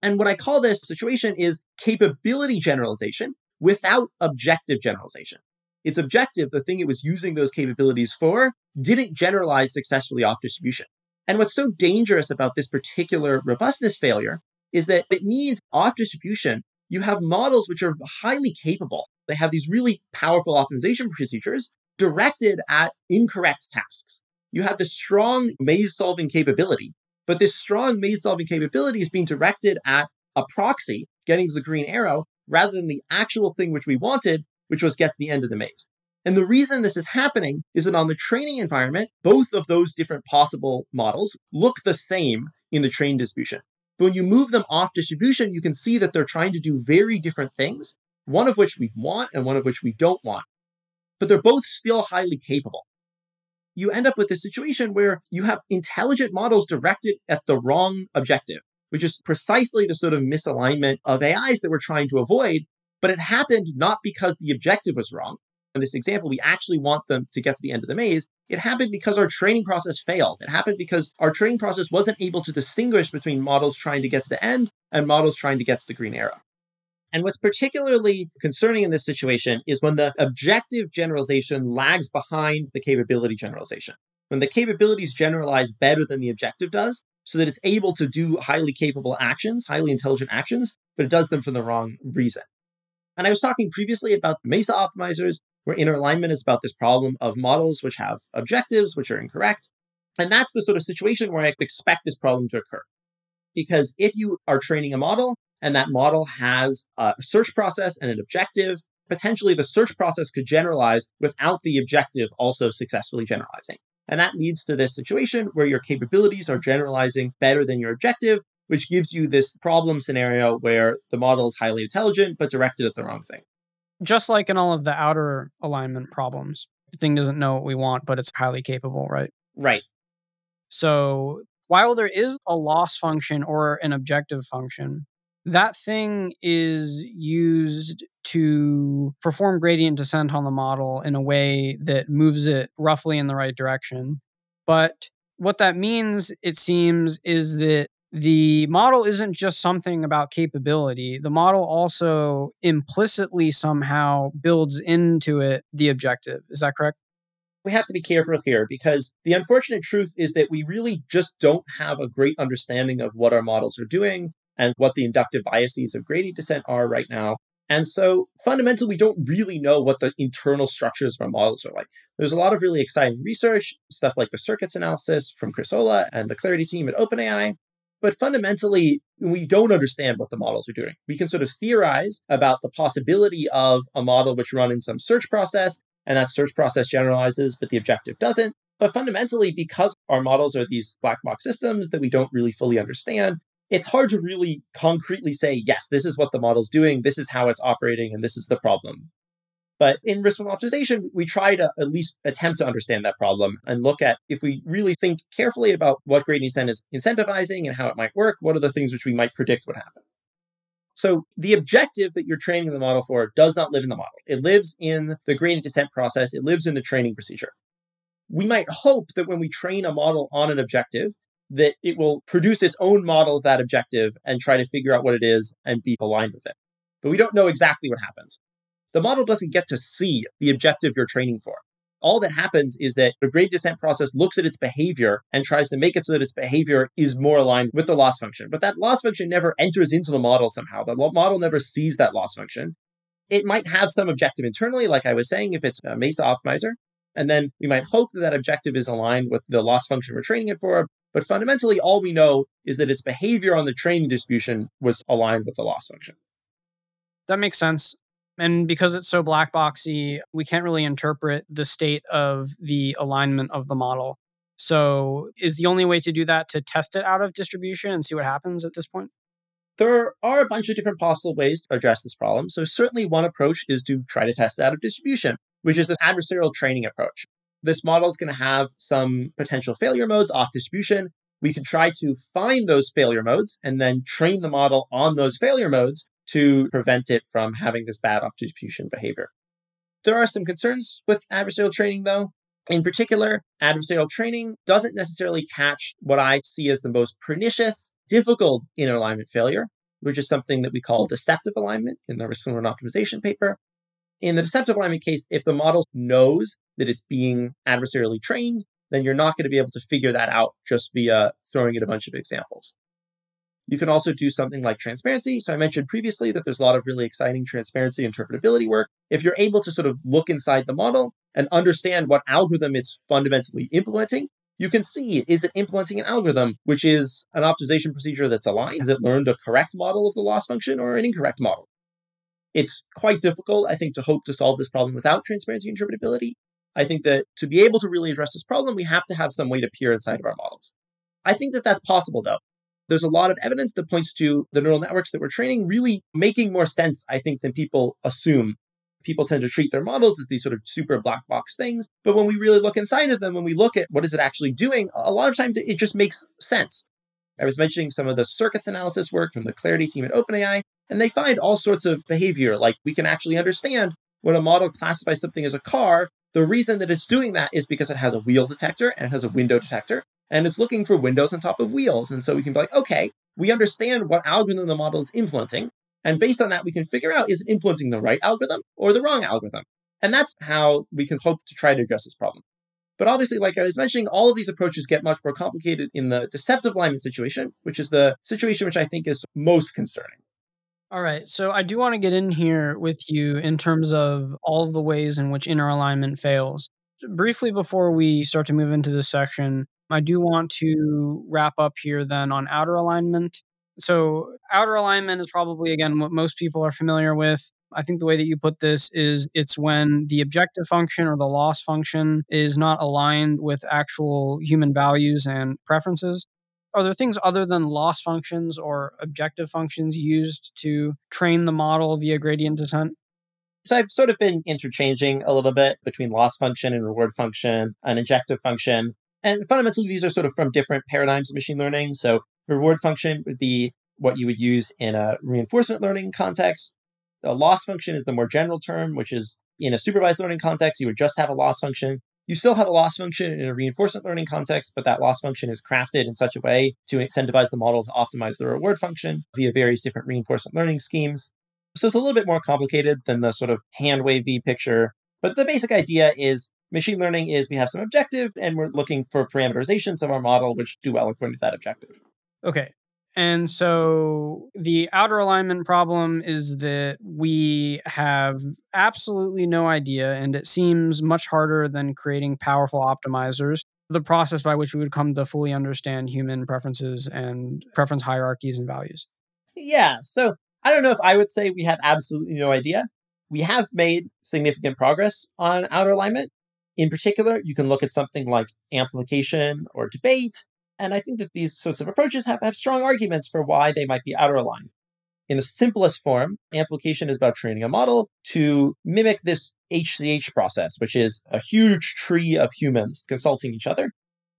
And what I call this situation is capability generalization without objective generalization. Its objective, the thing it was using those capabilities for, didn't generalize successfully off distribution. And what's so dangerous about this particular robustness failure is that it means off distribution, you have models which are highly capable. They have these really powerful optimization procedures directed at incorrect tasks. You have this strong maze-solving capability, but this strong maze-solving capability is being directed at a proxy, getting to the green arrow, rather than the actual thing which we wanted, which was get to the end of the maze. And the reason this is happening is that on the training environment, both of those different possible models look the same in the train distribution. But when you move them off distribution, you can see that they're trying to do very different things, one of which we want and one of which we don't want. But they're both still highly capable. You end up with this situation where you have intelligent models directed at the wrong objective, which is precisely the sort of misalignment of AIs that we're trying to avoid. But it happened not because the objective was wrong. In this example, we actually want them to get to the end of the maze. It happened because our training process failed. It happened because our training process wasn't able to distinguish between models trying to get to the end and models trying to get to the green arrow. And what's particularly concerning in this situation is when the objective generalization lags behind the capability generalization. When the capabilities generalize better than the objective does, so that it's able to do highly capable actions, highly intelligent actions, but it does them for the wrong reason. And I was talking previously about Mesa optimizers, where inner alignment is about this problem of models which have objectives which are incorrect. And that's the sort of situation where I expect this problem to occur. Because if you are training a model, and that model has a search process and an objective, potentially the search process could generalize without the objective also successfully generalizing. And that leads to this situation where your capabilities are generalizing better than your objective, which gives you this problem scenario where the model is highly intelligent, but directed at the wrong thing. Just like in all of the outer alignment problems, the thing doesn't know what we want, but it's highly capable, right? Right. So while there is a loss function or an objective function, that thing is used to perform gradient descent on the model in a way that moves it roughly in the right direction. But what that means, it seems, is that the model isn't just something about capability. The model also implicitly somehow builds into it the objective. Is that correct? We have to be careful here because the unfortunate truth is that we really just don't have a great understanding of what our models are doing. and what the inductive biases of gradient descent are right now. And so fundamentally, we don't really know what the internal structures of our models are like. There's a lot of really exciting research, stuff like the circuits analysis from Chris Olah and the Clarity team at OpenAI. But fundamentally, we don't understand what the models are doing. We can sort of theorize about the possibility of a model which runs in some search process, and that search process generalizes, but the objective doesn't. But fundamentally, because our models are these black box systems that we don't really fully understand, it's hard to really concretely say, yes, this is what the model's doing, this is how it's operating, and this is the problem. But in risk from optimization, we try to at least attempt to understand that problem and look at, if we really think carefully about what gradient descent is incentivizing and how it might work, what are the things which we might predict would happen. So the objective that you're training the model for does not live in the model. It lives in the gradient descent process. It lives in the training procedure. We might hope that when we train a model on an objective, that it will produce its own model of that objective and try to figure out what it is and be aligned with it. But we don't know exactly what happens. The model doesn't get to see the objective you're training for. All that happens is that the gradient descent process looks at its behavior and tries to make it so that its behavior is more aligned with the loss function. But that loss function never enters into the model somehow. The model never sees that loss function. It might have some objective internally, like I was saying, if it's a MESA optimizer. And then we might hope that that objective is aligned with the loss function we're training it for. But fundamentally, all we know is that its behavior on the training distribution was aligned with the loss function. That makes sense. And because it's so black boxy, we can't really interpret the state of the alignment of the model. So is the only way to do that to test it out of distribution and see what happens at this point? There are a bunch of different possible ways to address this problem. So certainly one approach is to try to test it out of distribution, which is the adversarial training approach. This model is going to have some potential failure modes off distribution. We can try to find those failure modes and then train the model on those failure modes to prevent it from having this bad off distribution behavior. There are some concerns with adversarial training, though. In particular, adversarial training doesn't necessarily catch what I see as the most pernicious, difficult inner alignment failure, which is something that we call deceptive alignment in the Risks from Learned Optimization paper. In the deceptive alignment case, if the model knows that it's being adversarially trained, then you're not going to be able to figure that out just via throwing in a bunch of examples. You can also do something like transparency. So I mentioned previously that there's a lot of really exciting transparency interpretability work. If you're able to sort of look inside the model and understand what algorithm it's fundamentally implementing, you can see, is it implementing an algorithm, which is an optimization procedure that's aligned? Has it learned a correct model of the loss function or an incorrect model? It's quite difficult, I think, to hope to solve this problem without transparency and interpretability. I think that to be able to really address this problem, we have to have some way to peer inside of our models. I think that that's possible, though. There's a lot of evidence that points to the neural networks that we're training really making more sense, I think, than people assume. People tend to treat their models as these sort of super black box things. But when we really look inside of them, when we look at what is it actually doing, a lot of times it just makes sense. I was mentioning some of the circuits analysis work from the Clarity team at OpenAI, and they find all sorts of behavior. Like, we can actually understand when a model classifies something as a car, the reason that it's doing that is because it has a wheel detector and it has a window detector, and it's looking for windows on top of wheels. And so we can be like, okay, we understand what algorithm the model is implementing. And based on that, we can figure out, is it implementing the right algorithm or the wrong algorithm? And that's how we can hope to try to address this problem. But obviously, like I was mentioning, all of these approaches get much more complicated in the deceptive alignment situation, which is the situation which I think is most concerning. All right. So I do want to get in here with you in terms of all of the ways in which inner alignment fails. Briefly, before we start to move into this section, I do want to wrap up here then on outer alignment. So outer alignment is probably, again, what most people are familiar with. I think the way that you put this is it's when the objective function or the loss function is not aligned with actual human values and preferences. Are there things other than loss functions or objective functions used to train the model via gradient descent? So I've sort of been interchanging a little bit between loss function and reward function and injective function. And fundamentally, these are sort of from different paradigms of machine learning. So reward function would be what you would use in a reinforcement learning context. The loss function is the more general term, which is in a supervised learning context, you would just have a loss function. You still have a loss function in a reinforcement learning context, but that loss function is crafted in such a way to incentivize the model to optimize the reward function via various different reinforcement learning schemes. So it's a little bit more complicated than the sort of hand-wavy picture. But the basic idea is machine learning is we have some objective and we're looking for parameterizations of our model which do well according to that objective. Okay. And so the outer alignment problem is that we have absolutely no idea, and it seems much harder than creating powerful optimizers, the process by which we would come to fully understand human preferences and preference hierarchies and values. Yeah. So I don't know if I would say we have absolutely no idea. We have made significant progress on outer alignment. In particular, you can look at something like amplification or debate. And I think that these sorts of approaches have strong arguments for why they might be outer aligned. In the simplest form, amplification is about training a model to mimic this HCH process, which is a huge tree of humans consulting each other.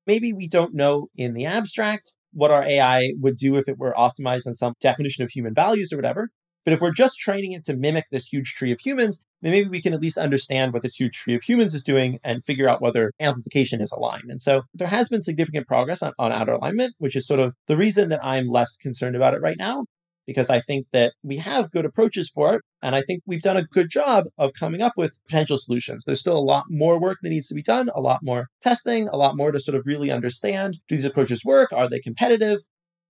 Maybe we don't know in the abstract what our AI would do if it were optimized on some definition of human values or whatever. But if we're just training it to mimic this huge tree of humans, then maybe we can at least understand what this huge tree of humans is doing and figure out whether amplification is aligned. And so there has been significant progress on outer alignment, which is sort of the reason that I'm less concerned about it right now, because I think that we have good approaches for it. And I think we've done a good job of coming up with potential solutions. There's still a lot more work that needs to be done, a lot more testing, a lot more to sort of really understand, do these approaches work? Are they competitive?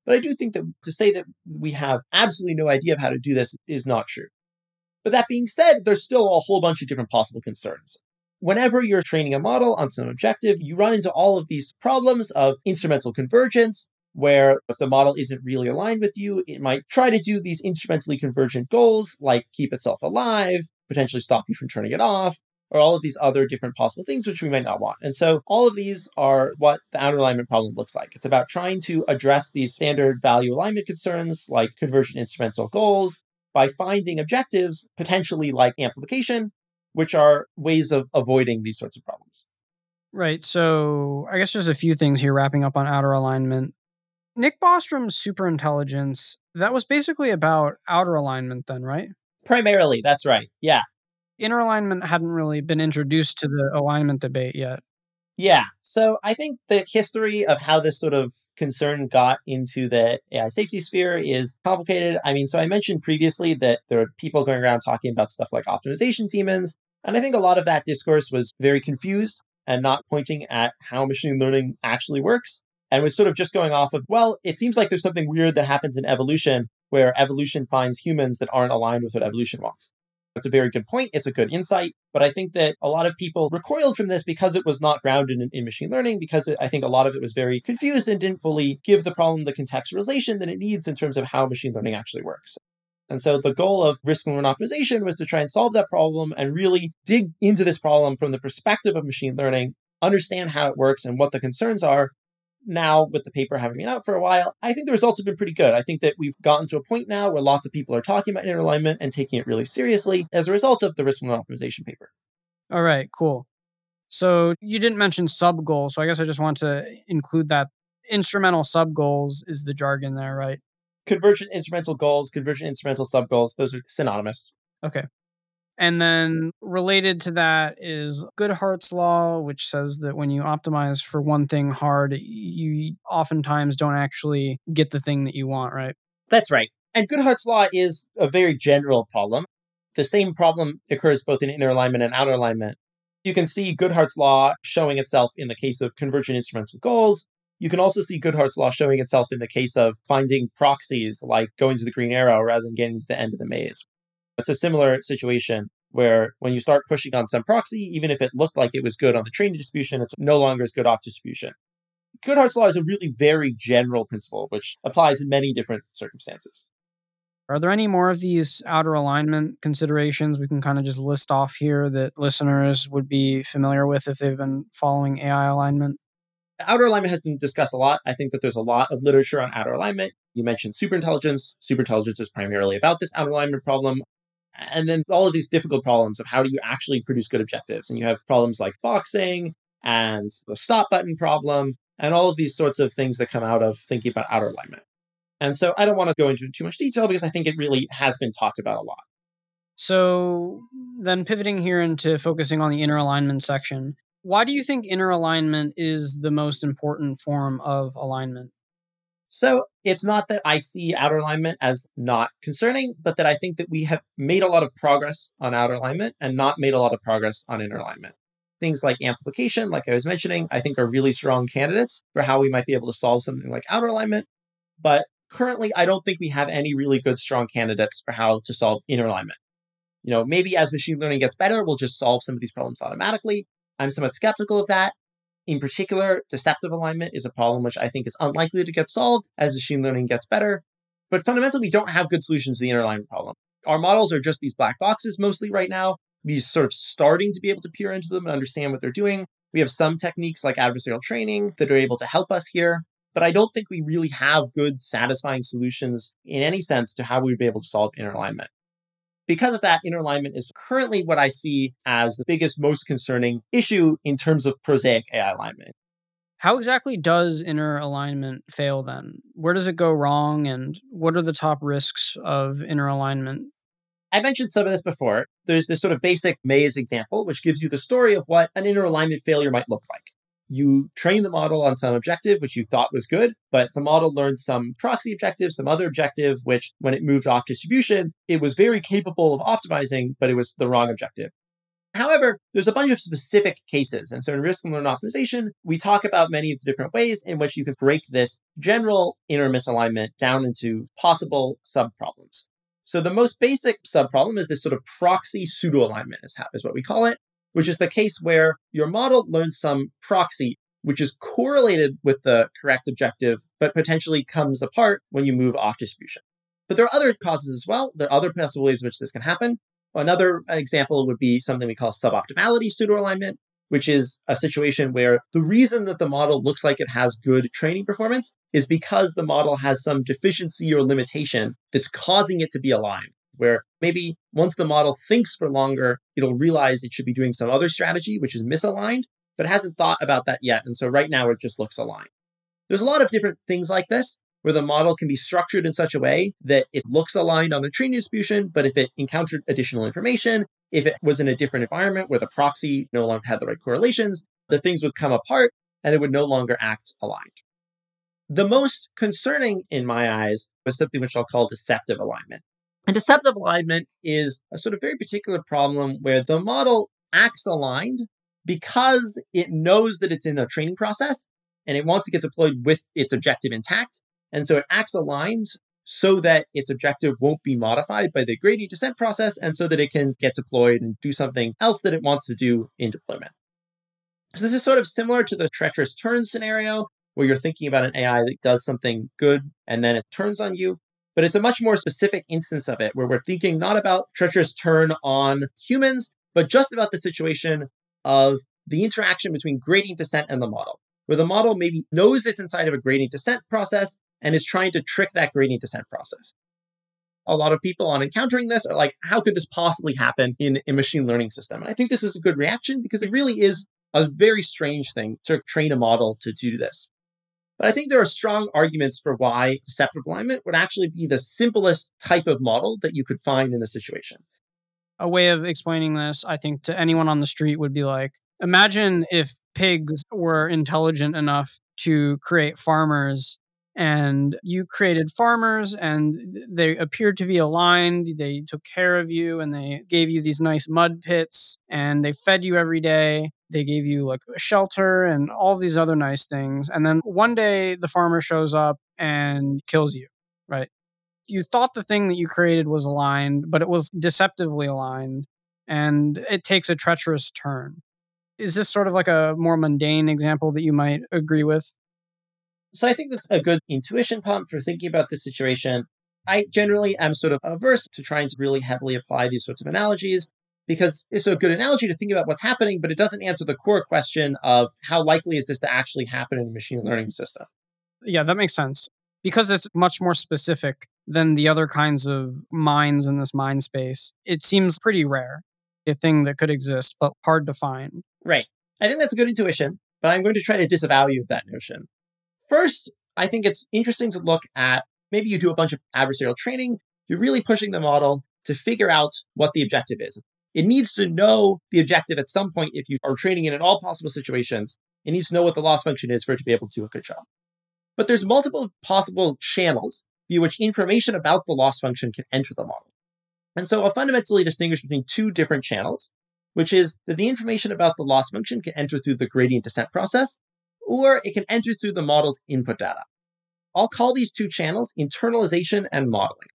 But I do think that to say that we have absolutely no idea of how to do this is not true. But that being said, there's still a whole bunch of different possible concerns. Whenever you're training a model on some objective, you run into all of these problems of instrumental convergence, where if the model isn't really aligned with you, it might try to do these instrumentally convergent goals, like keep itself alive, potentially stop you from turning it off, or all of these other different possible things which we might not want. And so all of these are what the outer alignment problem looks like. It's about trying to address these standard value alignment concerns like convergent instrumental goals by finding objectives, potentially like amplification, which are ways of avoiding these sorts of problems. Right. So I guess there's a few things here wrapping up on outer alignment. Nick Bostrom's superintelligence, that was basically about outer alignment then, right? Primarily. That's right. Yeah. Inner alignment hadn't really been introduced to the alignment debate yet. Yeah. So I think the history of how this sort of concern got into the AI safety sphere is complicated. I mean, so I mentioned previously that there are people going around talking about stuff like optimization demons. And I think a lot of that discourse was very confused and not pointing at how machine learning actually works. And was sort of just going off of, well, it seems like there's something weird that happens in evolution where evolution finds humans that aren't aligned with what evolution wants. It's a very good point. It's a good insight. But I think that a lot of people recoiled from this because it was not grounded in machine learning, because I think a lot of it was very confused and didn't fully give the problem the contextualization that it needs in terms of how machine learning actually works. And so the goal of risk and learn optimization was to try and solve that problem and really dig into this problem from the perspective of machine learning, understand how it works and what the concerns are. Now, with the paper having been out for a while, I think the results have been pretty good. I think that we've gotten to a point now where lots of people are talking about inner alignment and taking it really seriously as a result of the risk and optimization paper. All right, cool. So you didn't mention sub-goals, so I guess I just want to include that. Instrumental sub-goals is the jargon there, right? Convergent instrumental goals, convergent instrumental sub-goals, those are synonymous. Okay. And then related to that is Goodhart's Law, which says that when you optimize for one thing hard, you oftentimes don't actually get the thing that you want, right? That's right. And Goodhart's Law is a very general problem. The same problem occurs both in inner alignment and outer alignment. You can see Goodhart's Law showing itself in the case of convergent instrumental goals. You can also see Goodhart's Law showing itself in the case of finding proxies, like going to the green arrow rather than getting to the end of the maze. It's a similar situation where when you start pushing on some proxy, even if it looked like it was good on the training distribution, it's no longer as good off distribution. Goodhart's Law is a really very general principle, which applies in many different circumstances. Are there any more of these outer alignment considerations we can kind of just list off here that listeners would be familiar with if they've been following AI alignment? Outer alignment has been discussed a lot. I think that there's a lot of literature on outer alignment. You mentioned superintelligence. Superintelligence is primarily about this outer alignment problem. And then all of these difficult problems of how do you actually produce good objectives? And you have problems like boxing and the stop button problem and all of these sorts of things that come out of thinking about outer alignment. And so I don't want to go into too much detail because I think it really has been talked about a lot. So then pivoting here into focusing on the inner alignment section, why do you think inner alignment is the most important form of alignment? So it's not that I see outer alignment as not concerning, but that I think that we have made a lot of progress on outer alignment and not made a lot of progress on inner alignment. Things like amplification, like I was mentioning, I think are really strong candidates for how we might be able to solve something like outer alignment. But currently, I don't think we have any really good, strong candidates for how to solve inner alignment. You know, maybe as machine learning gets better, we'll just solve some of these problems automatically. I'm somewhat skeptical of that. In particular, deceptive alignment is a problem which I think is unlikely to get solved as machine learning gets better. But fundamentally, we don't have good solutions to the inner alignment problem. Our models are just these black boxes mostly right now. We're sort of starting to be able to peer into them and understand what they're doing. We have some techniques like adversarial training that are able to help us here. But I don't think we really have good, satisfying solutions in any sense to how we would be able to solve inner alignment. Because of that, inner alignment is currently what I see as the biggest, most concerning issue in terms of prosaic AI alignment. How exactly does inner alignment fail then? Where does it go wrong? And what are the top risks of inner alignment? I mentioned some of this before. There's this sort of basic maze example, which gives you the story of what an inner alignment failure might look like. You train the model on some objective, which you thought was good, but the model learned some proxy objective, some other objective, which when it moved off distribution, it was very capable of optimizing, but it was the wrong objective. However, there's a bunch of specific cases. And so in Risks from Learned Optimization, we talk about many of the different ways in which you can break this general inner misalignment down into possible subproblems. So the most basic subproblem is this sort of proxy pseudo-alignment is what we call it, which is the case where your model learns some proxy, which is correlated with the correct objective, but potentially comes apart when you move off distribution. But there are other causes as well. There are other possibilities in which this can happen. Another example would be something we call suboptimality pseudo-alignment, which is a situation where the reason that the model looks like it has good training performance is because the model has some deficiency or limitation that's causing it to be aligned, where maybe once the model thinks for longer, it'll realize it should be doing some other strategy, which is misaligned, but hasn't thought about that yet. And so right now it just looks aligned. There's a lot of different things like this, where the model can be structured in such a way that it looks aligned on the training distribution, but if it encountered additional information, if it was in a different environment where the proxy no longer had the right correlations, the things would come apart and it would no longer act aligned. The most concerning in my eyes was something which I'll call deceptive alignment. And deceptive alignment is a sort of very particular problem where the model acts aligned because it knows that it's in a training process and it wants to get deployed with its objective intact. And so it acts aligned so that its objective won't be modified by the gradient descent process and so that it can get deployed and do something else that it wants to do in deployment. So this is sort of similar to the treacherous turn scenario where you're thinking about an AI that does something good and then it turns on you. But it's a much more specific instance of it where we're thinking not about treacherous turn on humans, but just about the situation of the interaction between gradient descent and the model, where the model maybe knows it's inside of a gradient descent process and is trying to trick that gradient descent process. A lot of people on encountering this are like, how could this possibly happen in a machine learning system? And I think this is a good reaction because it really is a very strange thing to train a model to do this. But I think there are strong arguments for why deceptive alignment would actually be the simplest type of model that you could find in the situation. A way of explaining this, I think, to anyone on the street would be like, imagine if pigs were intelligent enough to create farmers and you created farmers and they appeared to be aligned. They took care of you and they gave you these nice mud pits and they fed you every day. They gave you like a shelter and all these other nice things. And then one day the farmer shows up and kills you, right? You thought the thing that you created was aligned, but it was deceptively aligned and it takes a treacherous turn. Is this sort of like a more mundane example that you might agree with? So I think that's a good intuition pump for thinking about this situation. I generally am sort of averse to trying to really heavily apply these sorts of analogies because it's a good analogy to think about what's happening, but it doesn't answer the core question of how likely is this to actually happen in a machine learning system. Yeah, that makes sense. Because it's much more specific than the other kinds of minds in this mind space, it seems pretty rare, a thing that could exist, but hard to find. Right. I think that's a good intuition, but I'm going to try to disavow you of that notion. First, I think it's interesting to look at, maybe you do a bunch of adversarial training, you're really pushing the model to figure out what the objective is. It needs to know the objective at some point if you are training it in all possible situations. It needs to know what the loss function is for it to be able to do a good job. But there's multiple possible channels via which information about the loss function can enter the model. And so I'll fundamentally distinguish between two different channels, which is that the information about the loss function can enter through the gradient descent process, or it can enter through the model's input data. I'll call these two channels internalization and modeling.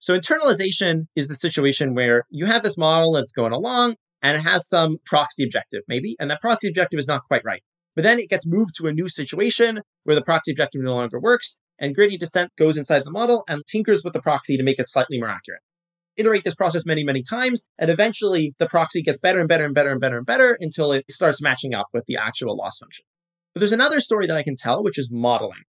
So internalization is the situation where you have this model that's going along and it has some proxy objective maybe, and that proxy objective is not quite right. But then it gets moved to a new situation where the proxy objective no longer works, and gradient descent goes inside the model and tinkers with the proxy to make it slightly more accurate. Iterate this process many, many times, and eventually the proxy gets better and better and better and better and better until it starts matching up with the actual loss function. But there's another story that I can tell, which is modeling.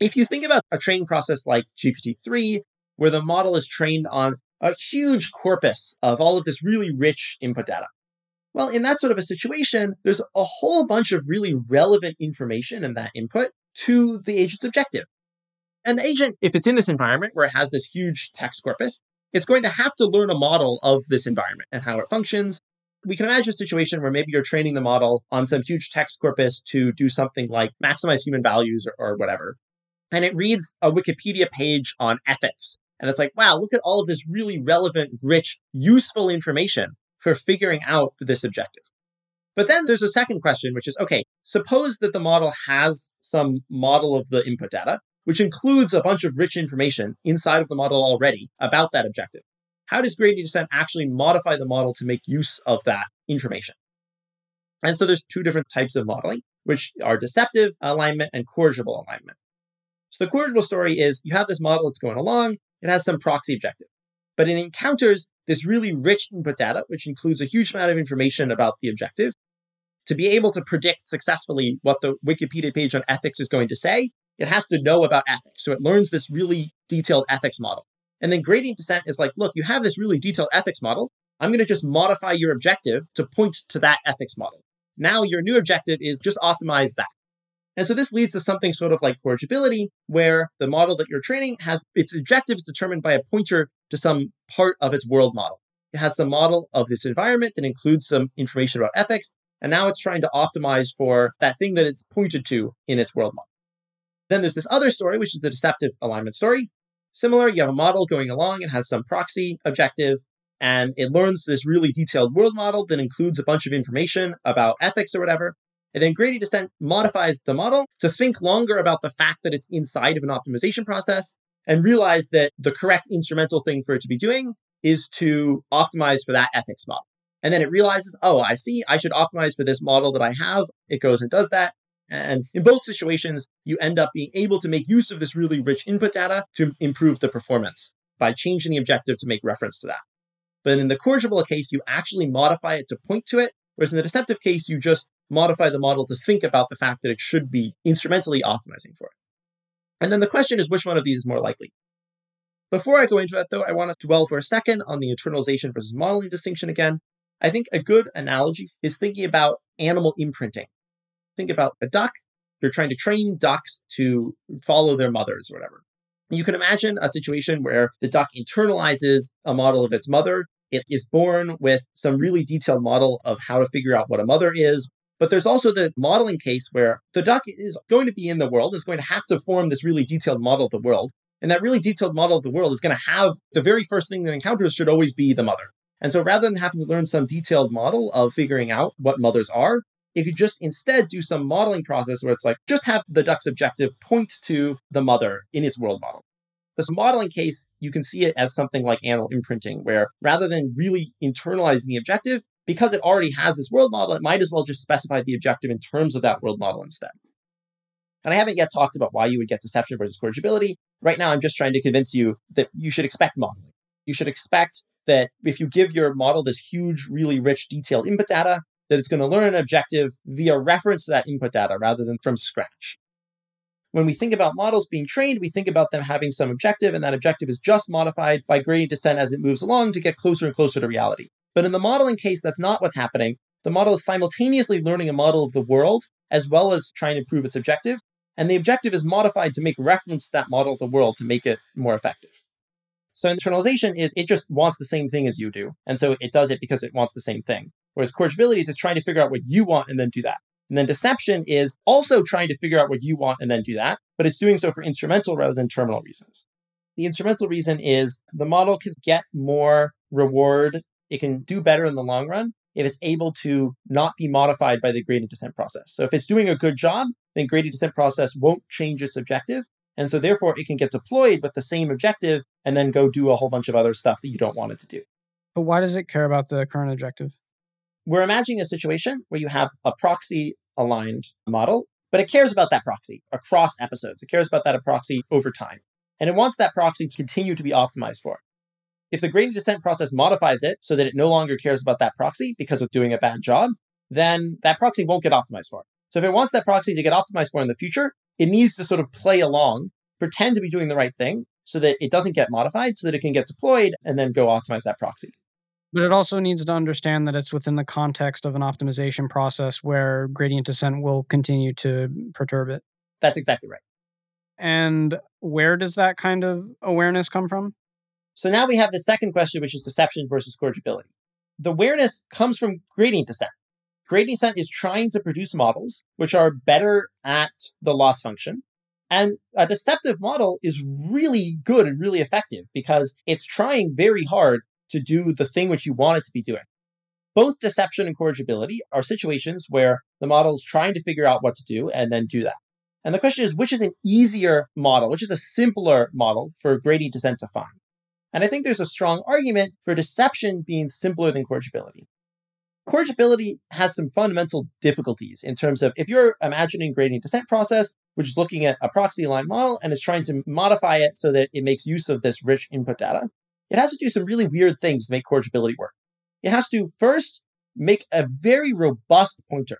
If you think about a training process like GPT-3, where the model is trained on a huge corpus of all of this really rich input data. Well, in that sort of a situation, there's a whole bunch of really relevant information in that input to the agent's objective. And the agent, if it's in this environment where it has this huge text corpus, it's going to have to learn a model of this environment and how it functions. We can imagine a situation where maybe you're training the model on some huge text corpus to do something like maximize human values or whatever. And it reads a Wikipedia page on ethics. And it's like, wow, look at all of this really relevant, rich, useful information for figuring out this objective. But then there's a second question, which is, okay, suppose that the model has some model of the input data, which includes a bunch of rich information inside of the model already about that objective. How does gradient descent actually modify the model to make use of that information? And so there's two different types of modeling, which are deceptive alignment and corrigible alignment. So the corrigible story is you have this model that's going along, it has some proxy objective, but it encounters this really rich input data, which includes a huge amount of information about the objective. To be able to predict successfully what the Wikipedia page on ethics is going to say, it has to know about ethics. So it learns this really detailed ethics model. And then gradient descent is like, look, you have this really detailed ethics model. I'm going to just modify your objective to point to that ethics model. Now your new objective is just optimize that. And so this leads to something sort of like corrigibility, where the model that you're training has its objectives determined by a pointer to some part of its world model. It has some model of this environment that includes some information about ethics. And now it's trying to optimize for that thing that it's pointed to in its world model. Then there's this other story, which is the deceptive alignment story. Similar, you have a model going along, it has some proxy objective, and it learns this really detailed world model that includes a bunch of information about ethics or whatever. And then gradient descent modifies the model to think longer about the fact that it's inside of an optimization process and realize that the correct instrumental thing for it to be doing is to optimize for that ethics model. And then it realizes, oh, I see, I should optimize for this model that I have. It goes and does that. And in both situations, you end up being able to make use of this really rich input data to improve the performance by changing the objective to make reference to that. But in the corrigible case, you actually modify it to point to it, whereas in the deceptive case, you just modify the model to think about the fact that it should be instrumentally optimizing for it. And then the question is, which one of these is more likely? Before I go into that, though, I want to dwell for a second on the internalization versus modeling distinction again. I think a good analogy is thinking about animal imprinting. Think about a duck. You're trying to train ducks to follow their mothers or whatever. You can imagine a situation where the duck internalizes a model of its mother. It is born with some really detailed model of how to figure out what a mother is. But there's also the modeling case where the duck is going to be in the world. It's going to have to form this really detailed model of the world. And that really detailed model of the world is going to have the very first thing that it encounters should always be the mother. And so rather than having to learn some detailed model of figuring out what mothers are, if you just instead do some modeling process where it's like, just have the duck's objective point to the mother in its world model. This modeling case, you can see it as something like animal imprinting, where rather than really internalizing the objective, because it already has this world model, it might as well just specify the objective in terms of that world model instead. And I haven't yet talked about why you would get deception versus corrigibility. Right now, I'm just trying to convince you that you should expect modeling. You should expect that if you give your model this huge, really rich, detailed input data, that it's going to learn an objective via reference to that input data rather than from scratch. When we think about models being trained, we think about them having some objective, and that objective is just modified by gradient descent as it moves along to get closer and closer to reality. But in the modeling case, that's not what's happening. The model is simultaneously learning a model of the world as well as trying to prove its objective, and the objective is modified to make reference to that model of the world to make it more effective. So internalization is it just wants the same thing as you do, and so it does it because it wants the same thing. Whereas corrigibility is it's trying to figure out what you want and then do that. And then deception is also trying to figure out what you want and then do that, but it's doing so for instrumental rather than terminal reasons. The instrumental reason is the model can get more reward. It can do better in the long run if it's able to not be modified by the gradient descent process. So if it's doing a good job, then gradient descent process won't change its objective. And so therefore it can get deployed with the same objective and then go do a whole bunch of other stuff that you don't want it to do. But why does it care about the current objective? We're imagining a situation where you have a proxy-aligned model, but it cares about that proxy across episodes. It cares about that proxy over time. And it wants that proxy to continue to be optimized for. If the gradient descent process modifies it so that it no longer cares about that proxy because of doing a bad job, then that proxy won't get optimized for. So if it wants that proxy to get optimized for in the future, it needs to sort of play along, pretend to be doing the right thing so that it doesn't get modified, so that it can get deployed and then go optimize that proxy. But it also needs to understand that it's within the context of an optimization process where gradient descent will continue to perturb it. That's exactly right. And where does that kind of awareness come from? So now we have the second question, which is deception versus corrigibility. The awareness comes from gradient descent. Gradient descent is trying to produce models which are better at the loss function. And a deceptive model is really good and really effective because it's trying very hard to do the thing which you want it to be doing. Both deception and corrigibility are situations where the model's trying to figure out what to do and then do that. And the question is, which is an easier model, which is a simpler model for gradient descent to find? And I think there's a strong argument for deception being simpler than corrigibility. Corrigibility has some fundamental difficulties in terms of if you're imagining gradient descent process, which is looking at a proxy-aligned model and is trying to modify it so that it makes use of this rich input data, it has to do some really weird things to make corrigibility work. It has to first make a very robust pointer.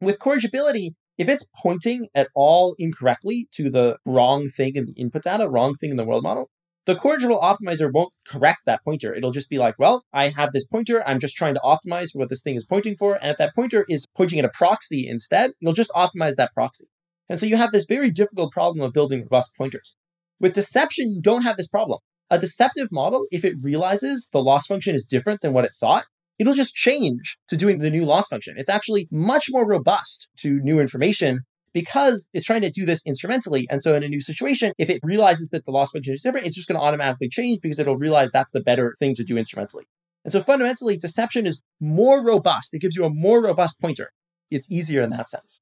With corrigibility, if it's pointing at all incorrectly to the wrong thing in the input data, wrong thing in the world model, the corrigible optimizer won't correct that pointer. It'll just be like, well, I have this pointer. I'm just trying to optimize for what this thing is pointing for. And if that pointer is pointing at a proxy instead, it'll just optimize that proxy. And so you have this very difficult problem of building robust pointers. With deception, you don't have this problem. A deceptive model, if it realizes the loss function is different than what it thought, it'll just change to doing the new loss function. It's actually much more robust to new information because it's trying to do this instrumentally. And so in a new situation, if it realizes that the loss function is different, it's just going to automatically change because it'll realize that's the better thing to do instrumentally. And so fundamentally, deception is more robust. It gives you a more robust pointer. It's easier in that sense.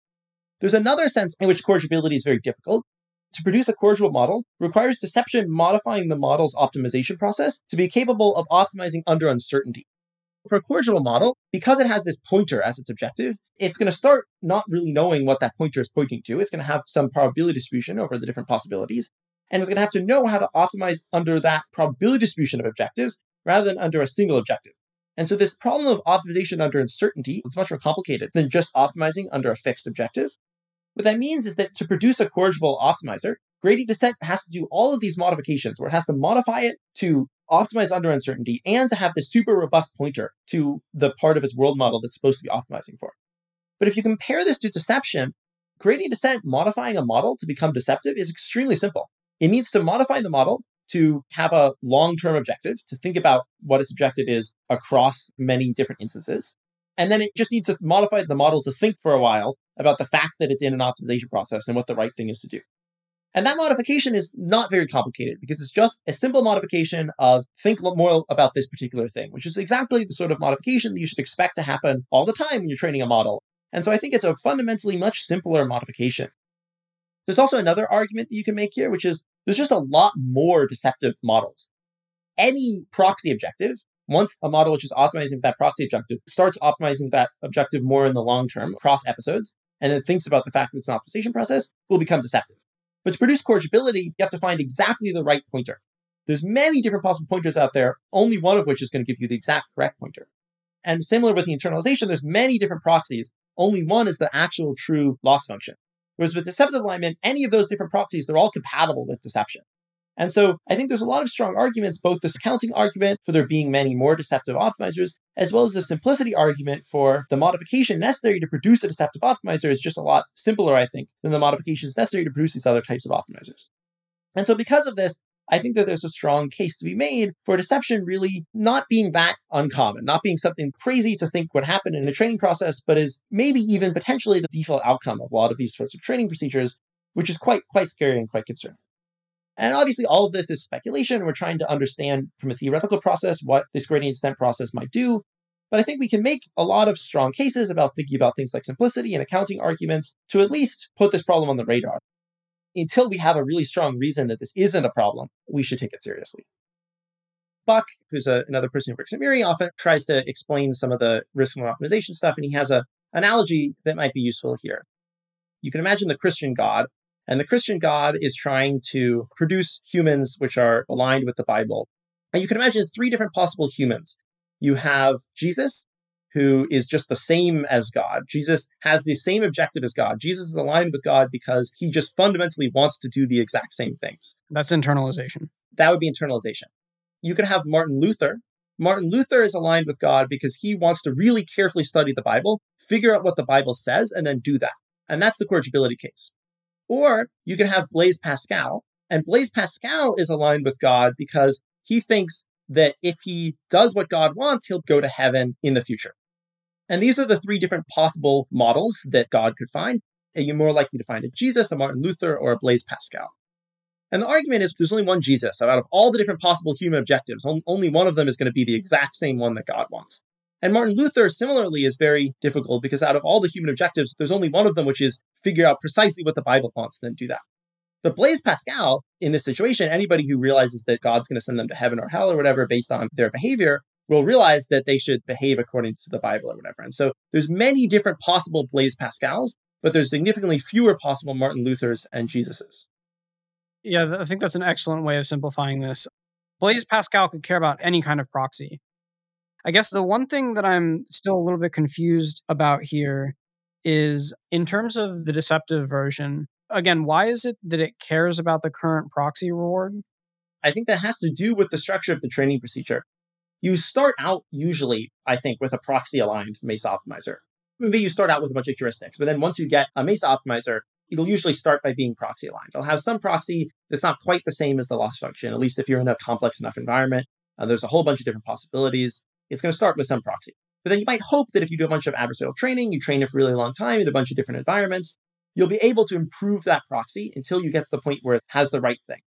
There's another sense in which corrigibility is very difficult. To produce a corrigible model requires deception modifying the model's optimization process to be capable of optimizing under uncertainty. For a corrigible model, because it has this pointer as its objective, it's going to start not really knowing what that pointer is pointing to. It's going to have some probability distribution over the different possibilities, and it's going to have to know how to optimize under that probability distribution of objectives rather than under a single objective. And so this problem of optimization under uncertainty is much more complicated than just optimizing under a fixed objective. What that means is that to produce a corrigible optimizer, gradient descent has to do all of these modifications where it has to modify it to optimize under uncertainty and to have this super robust pointer to the part of its world model that's supposed to be optimizing for. But if you compare this to deception, gradient descent modifying a model to become deceptive is extremely simple. It needs to modify the model to have a long-term objective, to think about what its objective is across many different instances. And then it just needs to modify the model to think for a while about the fact that it's in an optimization process and what the right thing is to do. And that modification is not very complicated because it's just a simple modification of think more about this particular thing, which is exactly the sort of modification that you should expect to happen all the time when you're training a model. And so I think it's a fundamentally much simpler modification. There's also another argument that you can make here, which is there's just a lot more deceptive models. Any proxy objective, once a model which is optimizing that proxy objective starts optimizing that objective more in the long term across episodes, and then thinks about the fact that it's an optimization process, will become deceptive. But to produce corrigibility, you have to find exactly the right pointer. There's many different possible pointers out there, only one of which is going to give you the exact correct pointer. And similar with the internalization, there's many different proxies. Only one is the actual true loss function. Whereas with deceptive alignment, any of those different proxies, they're all compatible with deception. And so I think there's a lot of strong arguments, both this counting argument for there being many more deceptive optimizers, as well as the simplicity argument for the modification necessary to produce a deceptive optimizer is just a lot simpler, I think, than the modifications necessary to produce these other types of optimizers. And so because of this, I think that there's a strong case to be made for deception really not being that uncommon, not being something crazy to think would happen in a training process, but is maybe even potentially the default outcome of a lot of these sorts of training procedures, which is quite scary and quite concerning. And obviously, all of this is speculation. We're trying to understand from a theoretical process what this gradient descent process might do. But I think we can make a lot of strong cases about thinking about things like simplicity and accounting arguments to at least put this problem on the radar. until we have a really strong reason that this isn't a problem, we should take it seriously. Buck, who's another person who works at MIRI, often tries to explain some of the risk and optimization stuff, and he has an analogy that might be useful here. You can imagine the Christian God, and the Christian God is trying to produce humans which are aligned with the Bible. And you can imagine three different possible humans. You have Jesus, who is just the same as God. Jesus has the same objective as God. Jesus is aligned with God because he just fundamentally wants to do the exact same things. That's internalization. That would be internalization. You could have Martin Luther. Martin Luther is aligned with God because he wants to really carefully study the Bible, figure out what the Bible says, and then do that. And that's the corrigibility case. Or you can have Blaise Pascal. And Blaise Pascal is aligned with God because he thinks that if he does what God wants, he'll go to heaven in the future. And these are the three different possible models that God could find. And you're more likely to find a Jesus, a Martin Luther, or a Blaise Pascal. And the argument is there's only one Jesus. So out of all the different possible human objectives, only one of them is going to be the exact same one that God wants. And Martin Luther, similarly, is very difficult because out of all the human objectives, there's only one of them, which is figure out precisely what the Bible wants and then do that. But Blaise Pascal, in this situation, anybody who realizes that God's going to send them to heaven or hell or whatever based on their behavior will realize that they should behave according to the Bible or whatever. And so there's many different possible Blaise Pascals, but there's significantly fewer possible Martin Luthers and Jesuses. Yeah, I think that's an excellent way of simplifying this. Blaise Pascal could care about any kind of proxy. I guess the one thing that I'm still a little bit confused about here is in terms of the deceptive version. Again, why is it that it cares about the current proxy reward? I think that has to do with the structure of the training procedure. You start out usually, I think, with a proxy-aligned Mesa optimizer. Maybe you start out with a bunch of heuristics, but then once you get a Mesa optimizer, it'll usually start by being proxy-aligned. It'll have some proxy that's not quite the same as the loss function, at least if you're in a complex enough environment. There's a whole bunch of different possibilities. It's going to start with some proxy. But then you might hope that if you do a bunch of adversarial training, you train it for a really long time in a bunch of different environments, you'll be able to improve that proxy until you get to the point where it has the right thing.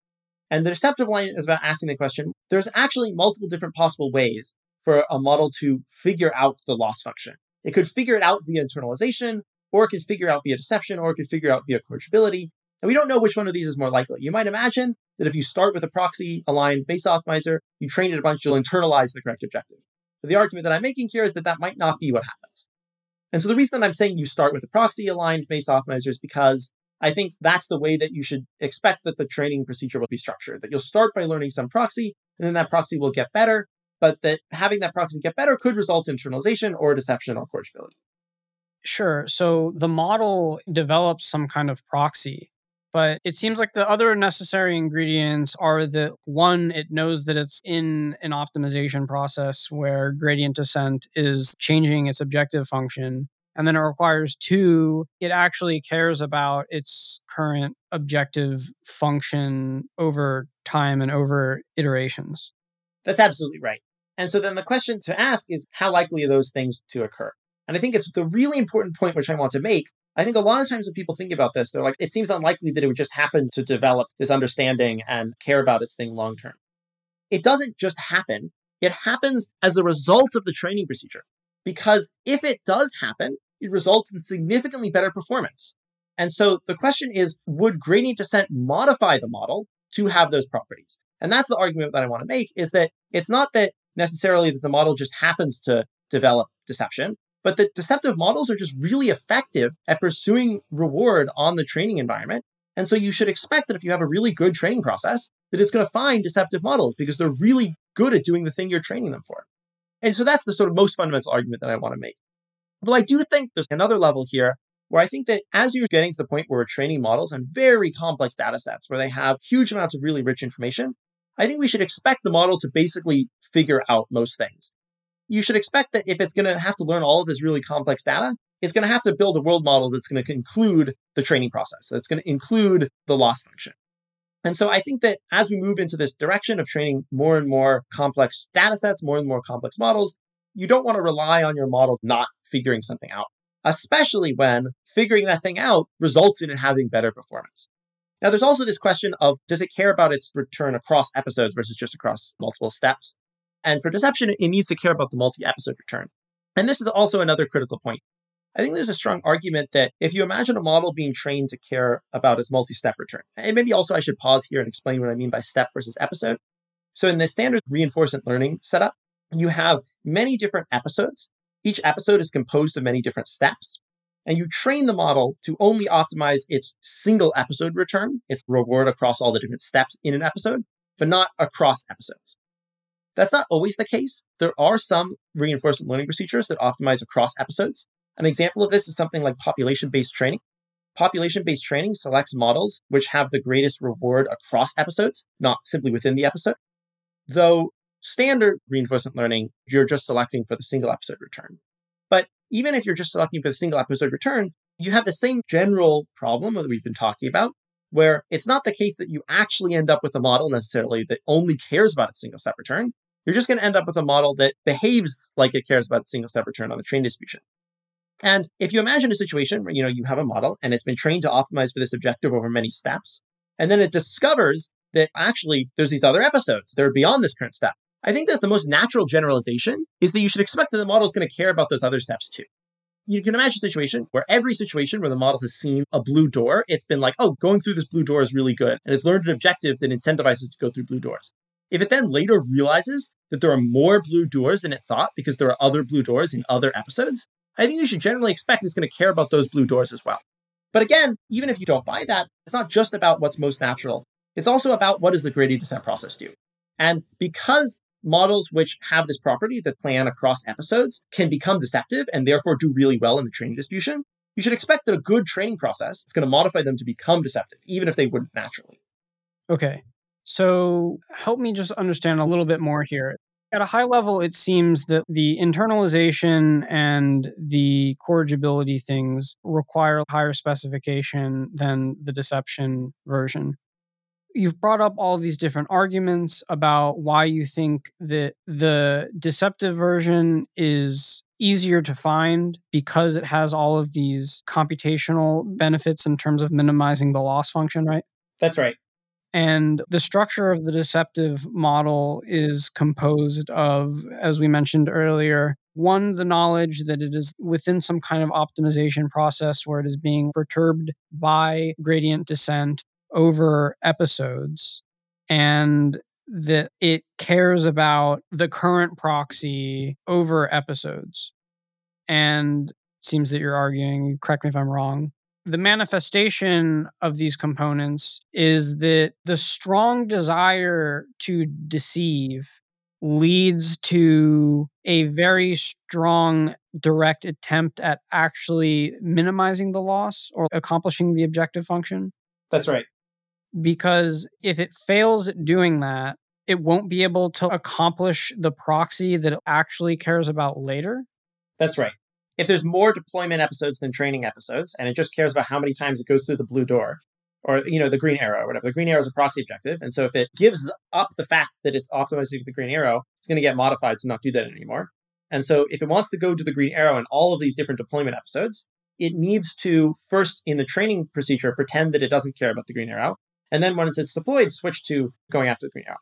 And the deceptive line is about asking the question, there's actually multiple different possible ways for a model to figure out the loss function. It could figure it out via internalization, or it could figure out via deception, or it could figure out via corrigibility. And we don't know which one of these is more likely. You might imagine that if you start with a proxy-aligned base optimizer, you train it a bunch, you'll internalize the correct objective. But the argument that I'm making here is that that might not be what happens. And so the reason that I'm saying you start with a proxy-aligned based optimizer is because I think that's the way that you should expect that the training procedure will be structured, that you'll start by learning some proxy, and then that proxy will get better, but that having that proxy get better could result in internalization or deception or corrigibility. Sure. So the model develops some kind of proxy, but it seems like the other necessary ingredients are that, one, it knows that it's in an optimization process where gradient descent is changing its objective function. And then it requires, two, it actually cares about its current objective function over time and over iterations. That's absolutely right. And so then the question to ask is, how likely are those things to occur? And I think it's the really important point which I want to make. I think a lot of times when people think about this, they're like, it seems unlikely that it would just happen to develop this understanding and care about its thing long term. It doesn't just happen. It happens as a result of the training procedure. Because if it does happen, it results in significantly better performance. And so the question is, would gradient descent modify the model to have those properties? And that's the argument that I want to make, is that it's not that necessarily that the model just happens to develop deception, but the deceptive models are just really effective at pursuing reward on the training environment. And so you should expect that if you have a really good training process, that it's going to find deceptive models because they're really good at doing the thing you're training them for. And so that's the sort of most fundamental argument that I want to make. Although I do think there's another level here where I think that as you're getting to the point where we're training models on very complex data sets where they have huge amounts of really rich information, I think we should expect the model to basically figure out most things. You should expect that if it's going to have to learn all of this really complex data, it's going to have to build a world model that's going to include the training process, that's going to include the loss function. And so I think that as we move into this direction of training more and more complex data sets, more and more complex models, you don't want to rely on your model not figuring something out, especially when figuring that thing out results in it having better performance. Now, there's also this question of, does it care about its return across episodes versus just across multiple steps? And for deception, it needs to care about the multi-episode return. And this is also another critical point. I think there's a strong argument that if you imagine a model being trained to care about its multi-step return, and maybe also I should pause here and explain what I mean by step versus episode. So in the standard reinforcement learning setup, you have many different episodes. Each episode is composed of many different steps, and you train the model to only optimize its single episode return, its reward across all the different steps in an episode, but not across episodes. That's not always the case. There are some reinforcement learning procedures that optimize across episodes. An example of this is something like population-based training. Population-based training selects models which have the greatest reward across episodes, not simply within the episode. Though standard reinforcement learning, you're just selecting for the single episode return. But even if you're just selecting for the single episode return, you have the same general problem that we've been talking about, where it's not the case that you actually end up with a model necessarily that only cares about its single step return. You're just going to end up with a model that behaves like it cares about its single step return on the train distribution. And if you imagine a situation where, you have a model and it's been trained to optimize for this objective over many steps, and then it discovers that actually there's these other episodes that are beyond this current step, I think that the most natural generalization is that you should expect that the model is going to care about those other steps too. You can imagine a situation where every situation where the model has seen a blue door, it's been like, oh, going through this blue door is really good. And it's learned an objective that incentivizes it to go through blue doors. If it then later realizes that there are more blue doors than it thought because there are other blue doors in other episodes, I think you should generally expect it's going to care about those blue doors as well. But again, even if you don't buy that, it's not just about what's most natural. It's also about what does the gradient descent process do. And because models which have this property that plan across episodes can become deceptive and therefore do really well in the training distribution, you should expect that a good training process is going to modify them to become deceptive, even if they wouldn't naturally. Okay. So help me just understand a little bit more here. At a high level, it seems that the internalization and the corrigibility things require higher specification than the deception version. You've brought up all these different arguments about why you think that the deceptive version is easier to find because it has all of these computational benefits in terms of minimizing the loss function, right? That's right. And the structure of the deceptive model is composed of, as we mentioned earlier, one, the knowledge that it is within some kind of optimization process where it is being perturbed by gradient descent over episodes, and that it cares about the current proxy over episodes. And it seems that you're arguing, correct me if I'm wrong, the manifestation of these components is that the strong desire to deceive leads to a very strong direct attempt at actually minimizing the loss or accomplishing the objective function. That's right. Because if it fails at doing that, it won't be able to accomplish the proxy that it actually cares about later. That's right. If there's more deployment episodes than training episodes, and it just cares about how many times it goes through the blue door or, the green arrow or whatever, the green arrow is a proxy objective. And so if it gives up the fact that it's optimizing the green arrow, it's going to get modified to not do that anymore. And so if it wants to go to the green arrow in all of these different deployment episodes, it needs to first in the training procedure, pretend that it doesn't care about the green arrow. And then once it's deployed, switch to going after the green arrow.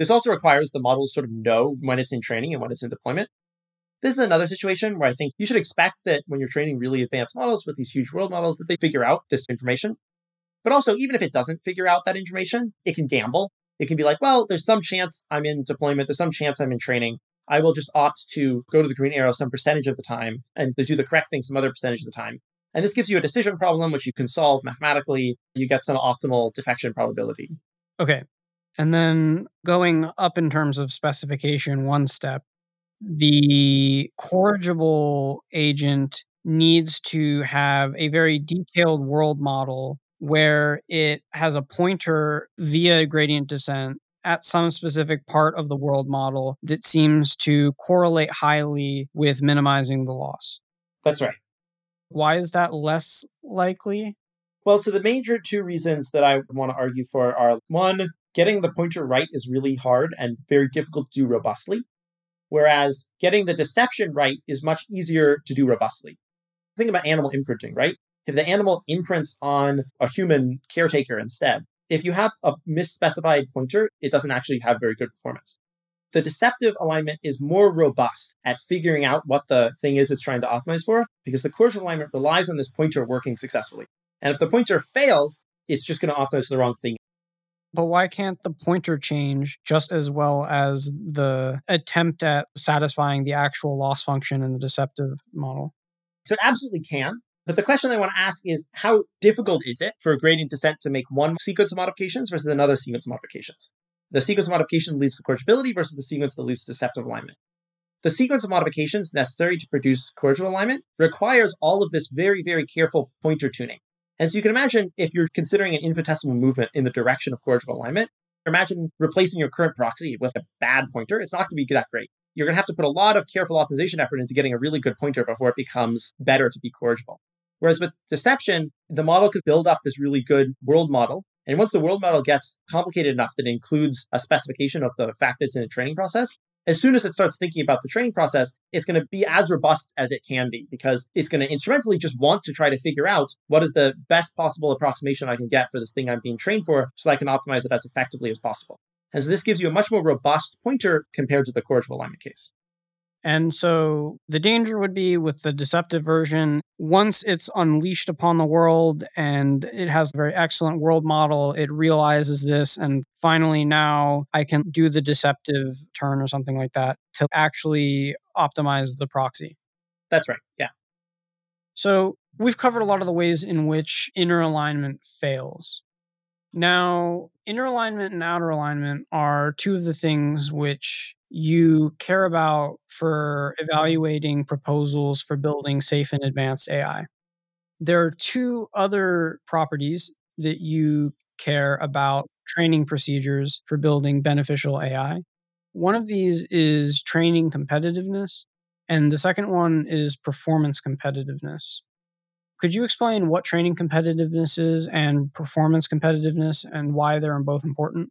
This also requires the model to sort of know when it's in training and when it's in deployment. This is another situation where I think you should expect that when you're training really advanced models with these huge world models that they figure out this information. But also, even if it doesn't figure out that information, it can gamble. It can be like, well, there's some chance I'm in deployment. There's some chance I'm in training. I will just opt to go to the green arrow some percentage of the time and to do the correct thing some other percentage of the time. And this gives you a decision problem, which you can solve mathematically. You get some optimal defection probability. Okay. And then going up in terms of specification one step, the corrigible agent needs to have a very detailed world model where it has a pointer via gradient descent at some specific part of the world model that seems to correlate highly with minimizing the loss. That's right. Why is that less likely? Well, so the major two reasons that I want to argue for are, one, getting the pointer right is really hard and very difficult to do robustly. Whereas getting the deception right is much easier to do robustly. Think about animal imprinting, right? If the animal imprints on a human caretaker instead, if you have a misspecified pointer, it doesn't actually have very good performance. The deceptive alignment is more robust at figuring out what the thing is it's trying to optimize for, because the causal alignment relies on this pointer working successfully. And if the pointer fails, it's just going to optimize for the wrong thing. But why can't the pointer change just as well as the attempt at satisfying the actual loss function in the deceptive model? So it absolutely can. But the question I want to ask is, how difficult is it for a gradient descent to make one sequence of modifications versus another sequence of modifications? The sequence of modification leads to corrigibility versus the sequence that leads to deceptive alignment. The sequence of modifications necessary to produce corrigible alignment requires all of this very, very careful pointer tuning. And so you can imagine if you're considering an infinitesimal movement in the direction of corrigible alignment, imagine replacing your current proxy with a bad pointer. It's not going to be that great. You're going to have to put a lot of careful optimization effort into getting a really good pointer before it becomes better to be corrigible. Whereas with deception, the model could build up this really good world model. And once the world model gets complicated enough that it includes a specification of the fact that it's in a training process, as soon as it starts thinking about the training process, it's going to be as robust as it can be, because it's going to instrumentally just want to try to figure out what is the best possible approximation I can get for this thing I'm being trained for so that I can optimize it as effectively as possible. And so this gives you a much more robust pointer compared to the corrigible alignment case. And so the danger would be with the deceptive version, once it's unleashed upon the world and it has a very excellent world model, it realizes this, and finally now I can do the deceptive turn or something like that to actually optimize the proxy. That's right, yeah. So we've covered a lot of the ways in which inner alignment fails. Now, inner alignment and outer alignment are two of the things which you care about for evaluating proposals for building safe and advanced AI. There are two other properties that you care about training procedures for building beneficial AI. One of these is training competitiveness, and the second one is performance competitiveness. Could you explain what training competitiveness is and performance competitiveness and why they're both important?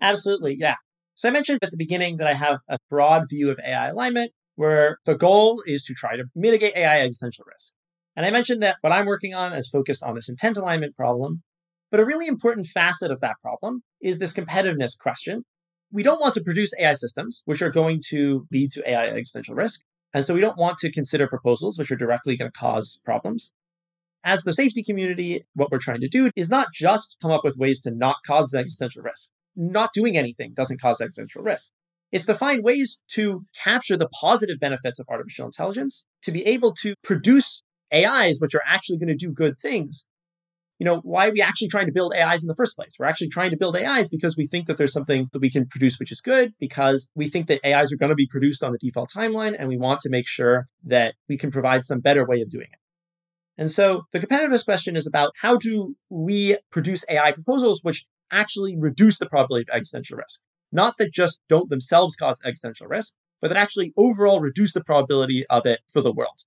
Absolutely, yeah. So I mentioned at the beginning that I have a broad view of AI alignment where the goal is to try to mitigate AI existential risk. And I mentioned that what I'm working on is focused on this intent alignment problem. But a really important facet of that problem is this competitiveness question. We don't want to produce AI systems which are going to lead to AI existential risk. And so we don't want to consider proposals which are directly going to cause problems. As the safety community, what we're trying to do is not just come up with ways to not cause existential risk. Not doing anything doesn't cause existential risk. It's to find ways to capture the positive benefits of artificial intelligence, to be able to produce AIs which are actually going to do good things. You know, why are we actually trying to build AIs in the first place? We're actually trying to build AIs because we think that there's something that we can produce which is good, because we think that AIs are going to be produced on the default timeline, and we want to make sure that we can provide some better way of doing it. And so the competitiveness question is about how do we produce AI proposals which actually reduce the probability of existential risk. Not that just don't themselves cause existential risk, but that actually overall reduce the probability of it for the world.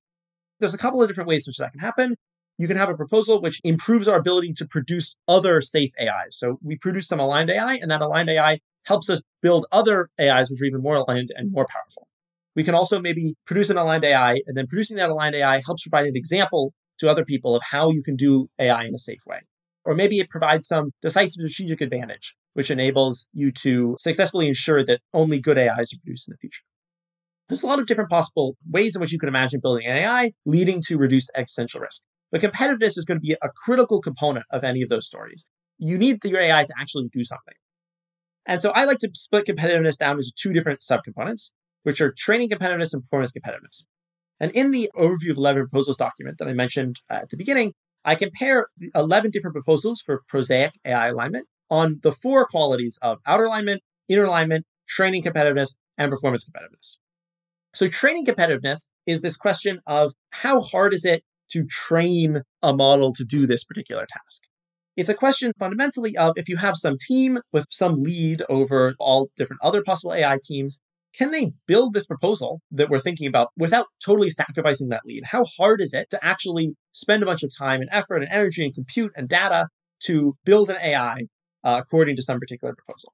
There's a couple of different ways in which that can happen. You can have a proposal which improves our ability to produce other safe AIs. So we produce some aligned AI, and that aligned AI helps us build other AIs which are even more aligned and more powerful. We can also maybe produce an aligned AI, and then producing that aligned AI helps provide an example to other people of how you can do AI in a safe way. Or maybe it provides some decisive strategic advantage, which enables you to successfully ensure that only good AIs are produced in the future. There's a lot of different possible ways in which you can imagine building an AI leading to reduced existential risk. But competitiveness is going to be a critical component of any of those stories. You need your AI to actually do something. And so I like to split competitiveness down into two different subcomponents, which are training competitiveness and performance competitiveness. And in the overview of 11 proposals document that I mentioned at the beginning, I compare 11 different proposals for prosaic AI alignment on the four qualities of outer alignment, inner alignment, training competitiveness, and performance competitiveness. So training competitiveness is this question of how hard is it to train a model to do this particular task? It's a question fundamentally of, if you have some team with some lead over all different other possible AI teams, can they build this proposal that we're thinking about without totally sacrificing that lead? How hard is it to actually spend a bunch of time and effort and energy and compute and data to build an AI according to some particular proposal?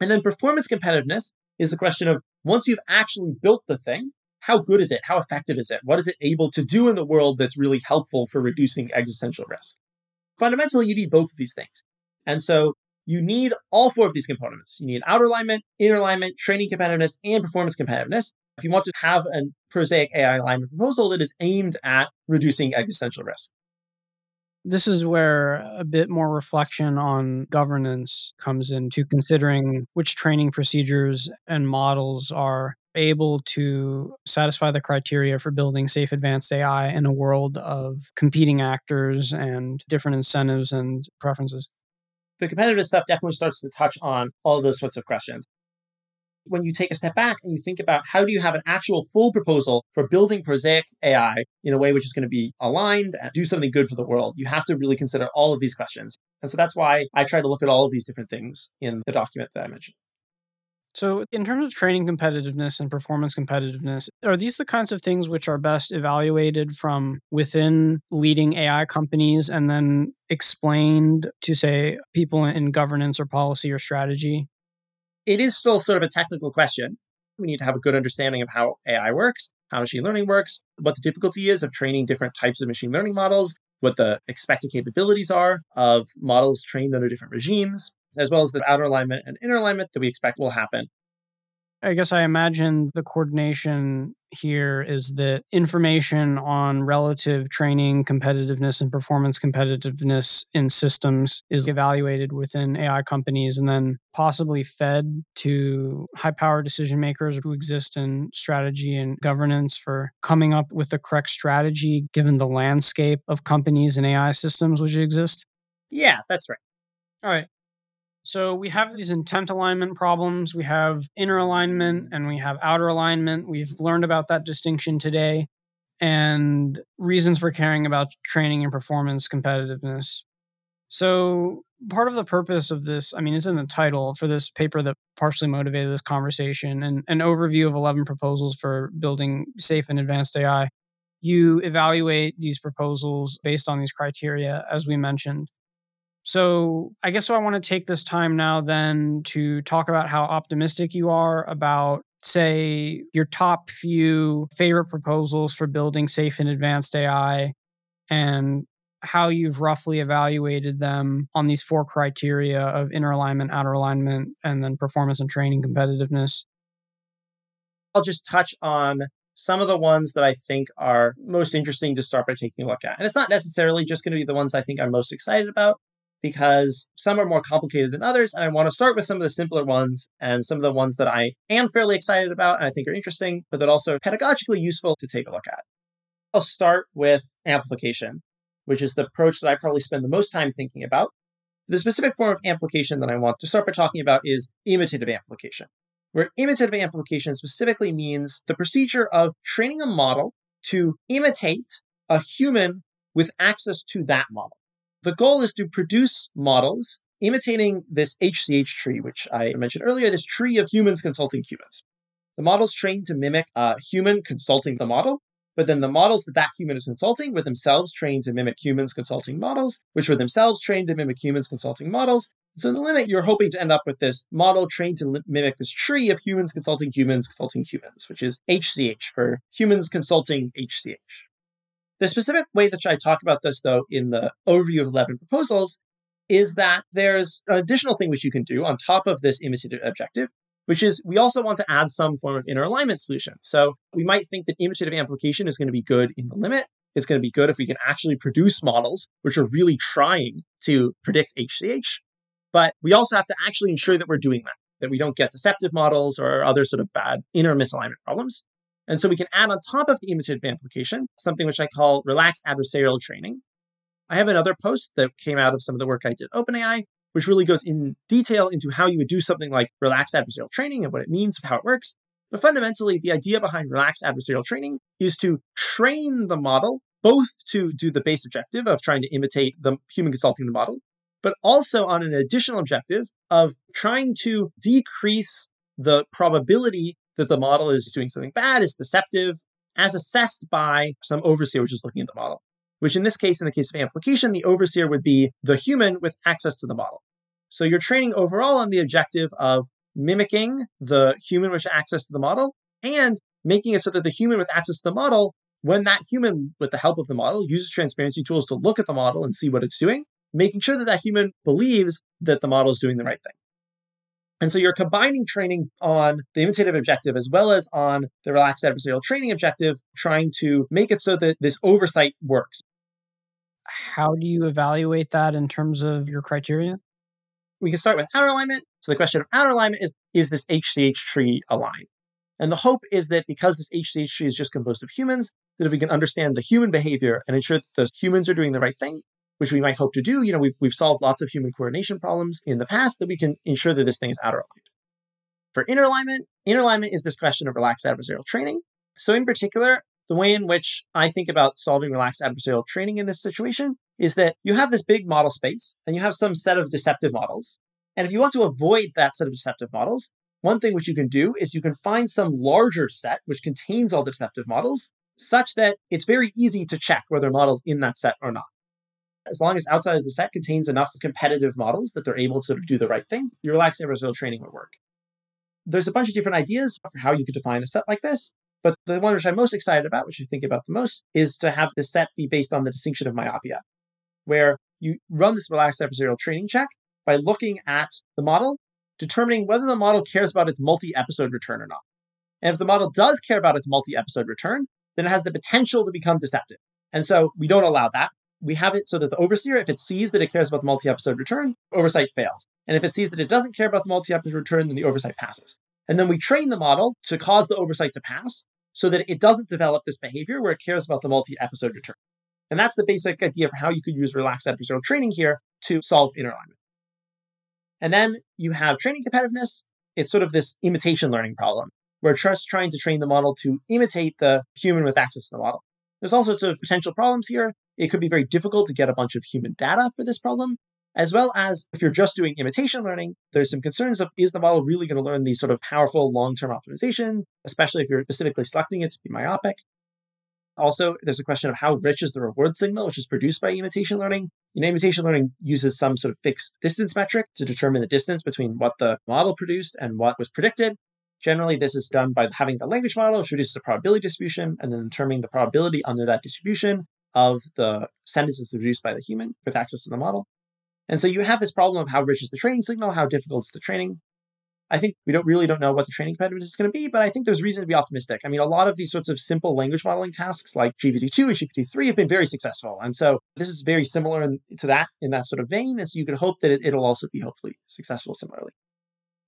And then performance competitiveness is the question of, once you've actually built the thing, how good is it? How effective is it? What is it able to do in the world that's really helpful for reducing existential risk? Fundamentally, you need both of these things. And so you need all four of these components. You need outer alignment, inner alignment, training competitiveness, and performance competitiveness if you want to have a prosaic AI alignment proposal that is aimed at reducing existential risk. This is where a bit more reflection on governance comes into considering which training procedures and models are able to satisfy the criteria for building safe advanced AI in a world of competing actors and different incentives and preferences. The competitive stuff definitely starts to touch on all those sorts of questions. When you take a step back and you think about how do you have an actual full proposal for building prosaic AI in a way which is going to be aligned and do something good for the world, you have to really consider all of these questions. And so that's why I try to look at all of these different things in the document that I mentioned. So in terms of training competitiveness and performance competitiveness, are these the kinds of things which are best evaluated from within leading AI companies and then explained to, say, people in governance or policy or strategy? It is still sort of a technical question. We need to have a good understanding of how AI works, how machine learning works, what the difficulty is of training different types of machine learning models, what the expected capabilities are of models trained under different regimes, as well as the outer alignment and inner alignment that we expect will happen. I guess I imagine the coordination here is that information on relative training competitiveness and performance competitiveness in systems is evaluated within AI companies and then possibly fed to high-power decision makers who exist in strategy and governance for coming up with the correct strategy given the landscape of companies and AI systems which exist? Yeah, that's right. All right. So we have these intent alignment problems, we have inner alignment, and we have outer alignment. We've learned about that distinction today and reasons for caring about training and performance competitiveness. So part of the purpose of this, it's in the title for this paper that partially motivated this conversation, and an overview of 11 proposals for building safe and advanced AI. You evaluate these proposals based on these criteria, as we mentioned. So I guess I want to take this time now then to talk about how optimistic you are about, say, your top few favorite proposals for building safe and advanced AI and how you've roughly evaluated them on these four criteria of inner alignment, outer alignment, and then performance and training competitiveness. I'll just touch on some of the ones that I think are most interesting to start by taking a look at. And it's not necessarily just going to be the ones I think I'm most excited about, because some are more complicated than others, and I want to start with some of the simpler ones and some of the ones that I am fairly excited about and I think are interesting, but that also pedagogically useful to take a look at. I'll start with amplification, which is the approach that I probably spend the most time thinking about. The specific form of amplification that I want to start by talking about is imitative amplification, where imitative amplification specifically means the procedure of training a model to imitate a human with access to that model. The goal is to produce models imitating this HCH tree, which I mentioned earlier, this tree of humans consulting humans. The model's trained to mimic a human consulting the model, but then the models that human is consulting were themselves trained to mimic humans consulting models, which were themselves trained to mimic humans consulting models. So in the limit, you're hoping to end up with this model trained to mimic this tree of humans consulting humans, which is HCH for humans consulting HCH. The specific way that I talk about this, though, in the overview of 11 proposals is that there's an additional thing which you can do on top of this imitative objective, which is we also want to add some form of inner alignment solution. So we might think that imitative amplification is going to be good in the limit. It's going to be good if we can actually produce models which are really trying to predict HCH. But we also have to actually ensure that we're doing that we don't get deceptive models or other sort of bad inner misalignment problems. And so we can add on top of the imitative amplification, something which I call relaxed adversarial training. I have another post that came out of some of the work I did at OpenAI, which really goes in detail into how you would do something like relaxed adversarial training and what it means and how it works. But fundamentally, the idea behind relaxed adversarial training is to train the model both to do the base objective of trying to imitate the human consulting the model, but also on an additional objective of trying to decrease the probability that the model is doing something bad, is deceptive, as assessed by some overseer which is looking at the model, which in this case, in the case of amplification, the overseer would be the human with access to the model. So you're training overall on the objective of mimicking the human with access to the model and making it so that the human with access to the model, when that human, with the help of the model, uses transparency tools to look at the model and see what it's doing, making sure that human believes that the model is doing the right thing. And so you're combining training on the imitative objective as well as on the relaxed adversarial training objective, trying to make it so that this oversight works. How do you evaluate that in terms of your criteria? We can start with outer alignment. So the question of outer alignment is this HCH tree aligned? And the hope is that because this HCH tree is just composed of humans, that if we can understand the human behavior and ensure that those humans are doing the right thing, which we might hope to do, we've solved lots of human coordination problems in the past, that we can ensure that this thing is outer aligned. For inner alignment is this question of relaxed adversarial training. So in particular, the way in which I think about solving relaxed adversarial training in this situation is that you have this big model space and you have some set of deceptive models. And if you want to avoid that set of deceptive models, one thing which you can do is you can find some larger set which contains all the deceptive models such that it's very easy to check whether a model's in that set or not. As long as outside of the set contains enough competitive models that they're able to sort of do the right thing, your relaxed adversarial training would work. There's a bunch of different ideas for how you could define a set like this, but the one which I'm most excited about, which I think about the most, is to have this set be based on the distinction of myopia, where you run this relaxed adversarial training check by looking at the model, determining whether the model cares about its multi-episode return or not. And if the model does care about its multi-episode return, then it has the potential to become deceptive. And so we don't allow that. We have it so that the overseer, if it sees that it cares about the multi-episode return, oversight fails. And if it sees that it doesn't care about the multi-episode return, then the oversight passes. And then we train the model to cause the oversight to pass so that it doesn't develop this behavior where it cares about the multi-episode return. And that's the basic idea for how you could use relaxed adversarial training here to solve inner alignment. And then you have training competitiveness. It's sort of this imitation learning problem. We're just trying to train the model to imitate the human with access to the model. There's all sorts of potential problems here. It could be very difficult to get a bunch of human data for this problem, as well as if you're just doing imitation learning, there's some concerns of, is the model really going to learn these sort of powerful long-term optimization, especially if you're specifically selecting it to be myopic. Also, there's a question of how rich is the reward signal, which is produced by imitation learning. Imitation learning uses some sort of fixed distance metric to determine the distance between what the model produced and what was predicted. Generally, this is done by having the language model, which reduces the probability distribution, and then determining the probability under that distribution of the sentences produced by the human with access to the model. And so you have this problem of how rich is the training signal, how difficult is the training. I think we don't know what the training competitiveness is going to be, but I think there's reason to be optimistic. I mean, a lot of these sorts of simple language modeling tasks like GPT-2 and GPT-3 have been very successful. And so this is very similar to that in that sort of vein. And so you could hope that it'll also be hopefully successful similarly.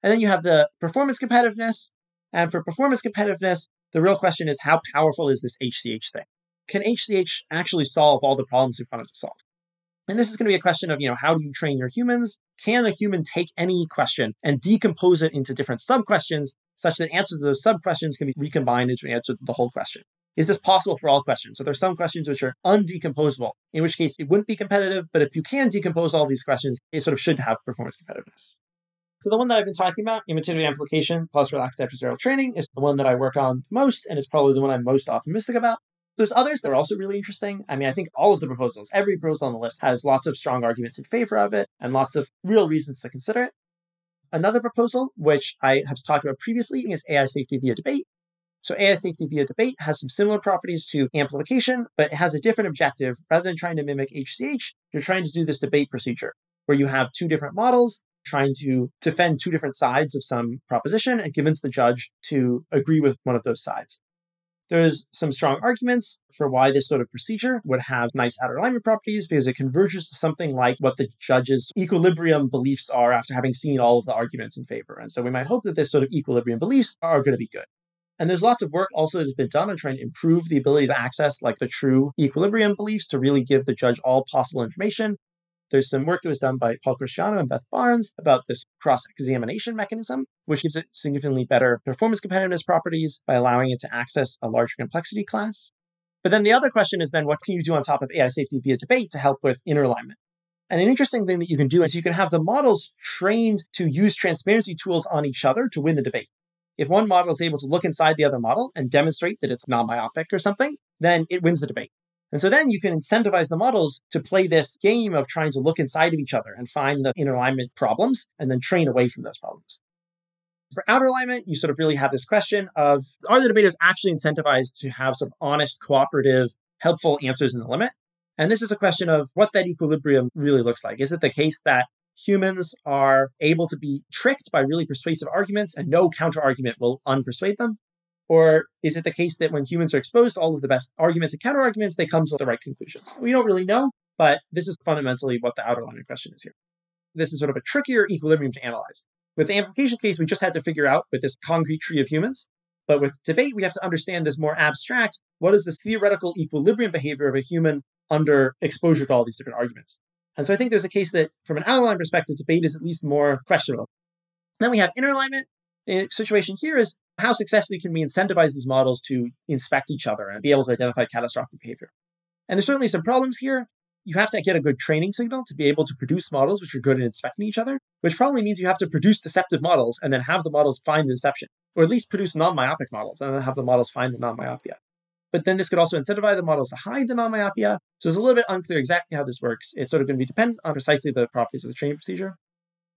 And then you have the performance competitiveness. And for performance competitiveness, the real question is how powerful is this HCH thing? Can HCH actually solve all the problems we wanted to solve? And this is going to be a question of, how do you train your humans? Can a human take any question and decompose it into different sub-questions such that answers to those sub-questions can be recombined into an answer to the whole question? Is this possible for all questions? So there's some questions which are undecomposable, in which case it wouldn't be competitive, but if you can decompose all these questions, it sort of should have performance competitiveness. So the one that I've been talking about, imitative amplification plus relaxed adversarial training, is the one that I work on most and is probably the one I'm most optimistic about. There's others that are also really interesting. I mean, I think all of the proposals, every proposal on the list has lots of strong arguments in favor of it and lots of real reasons to consider it. Another proposal, which I have talked about previously, is AI safety via debate. So AI safety via debate has some similar properties to amplification, but it has a different objective. Rather than trying to mimic HCH, you're trying to do this debate procedure where you have two different models trying to defend two different sides of some proposition and convince the judge to agree with one of those sides. There's some strong arguments for why this sort of procedure would have nice outer alignment properties because it converges to something like what the judge's equilibrium beliefs are after having seen all of the arguments in favor. And so we might hope that this sort of equilibrium beliefs are going to be good. And there's lots of work also that's been done on trying to improve the ability to access like the true equilibrium beliefs to really give the judge all possible information. There's some work that was done by Paul Christiano and Beth Barnes about this cross-examination mechanism, which gives it significantly better performance competitiveness properties by allowing it to access a larger complexity class. But then the other question is then, what can you do on top of AI safety via debate to help with inner alignment? And an interesting thing that you can do is you can have the models trained to use transparency tools on each other to win the debate. If one model is able to look inside the other model and demonstrate that it's non-myopic or something, then it wins the debate. And so then you can incentivize the models to play this game of trying to look inside of each other and find the inner alignment problems and then train away from those problems. For outer alignment, you sort of really have this question of, are the debaters actually incentivized to have some honest, cooperative, helpful answers in the limit? And this is a question of what that equilibrium really looks like. Is it the case that humans are able to be tricked by really persuasive arguments and no counter-argument will unpersuade them? Or is it the case that when humans are exposed to all of the best arguments and counter-arguments, they come to the right conclusions? We don't really know, but this is fundamentally what the outer line of question is here. This is sort of a trickier equilibrium to analyze. With the amplification case, we just had to figure out with this concrete tree of humans. But with debate, we have to understand this more abstract. What is the theoretical equilibrium behavior of a human under exposure to all these different arguments? And so I think there's a case that from an outer line perspective, debate is at least more questionable. Then we have inner alignment. The situation here is how successfully can we incentivize these models to inspect each other and be able to identify catastrophic behavior? And there's certainly some problems here. You have to get a good training signal to be able to produce models which are good at inspecting each other, which probably means you have to produce deceptive models and then have the models find the deception, or at least produce non-myopic models and then have the models find the non-myopia. But then this could also incentivize the models to hide the non-myopia. So it's a little bit unclear exactly how this works. It's sort of going to be dependent on precisely the properties of the training procedure.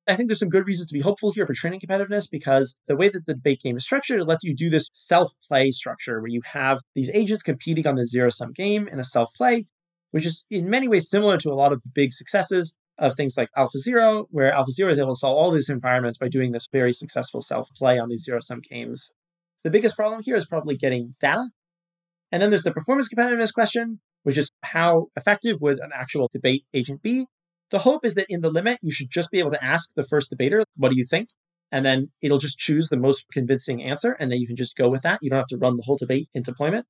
I think there's some good reasons to be hopeful here for training competitiveness because the way that the debate game is structured, it lets you do this self-play structure where you have these agents competing on the zero-sum game in a self-play, which is in many ways similar to a lot of the big successes of things like AlphaZero, where AlphaZero is able to solve all these environments by doing this very successful self-play on these zero-sum games. The biggest problem here is probably getting data. And then there's the performance competitiveness question, which is how effective would an actual debate agent be? The hope is that in the limit, you should just be able to ask the first debater, what do you think? And then it'll just choose the most convincing answer, and then you can just go with that. You don't have to run the whole debate in deployment.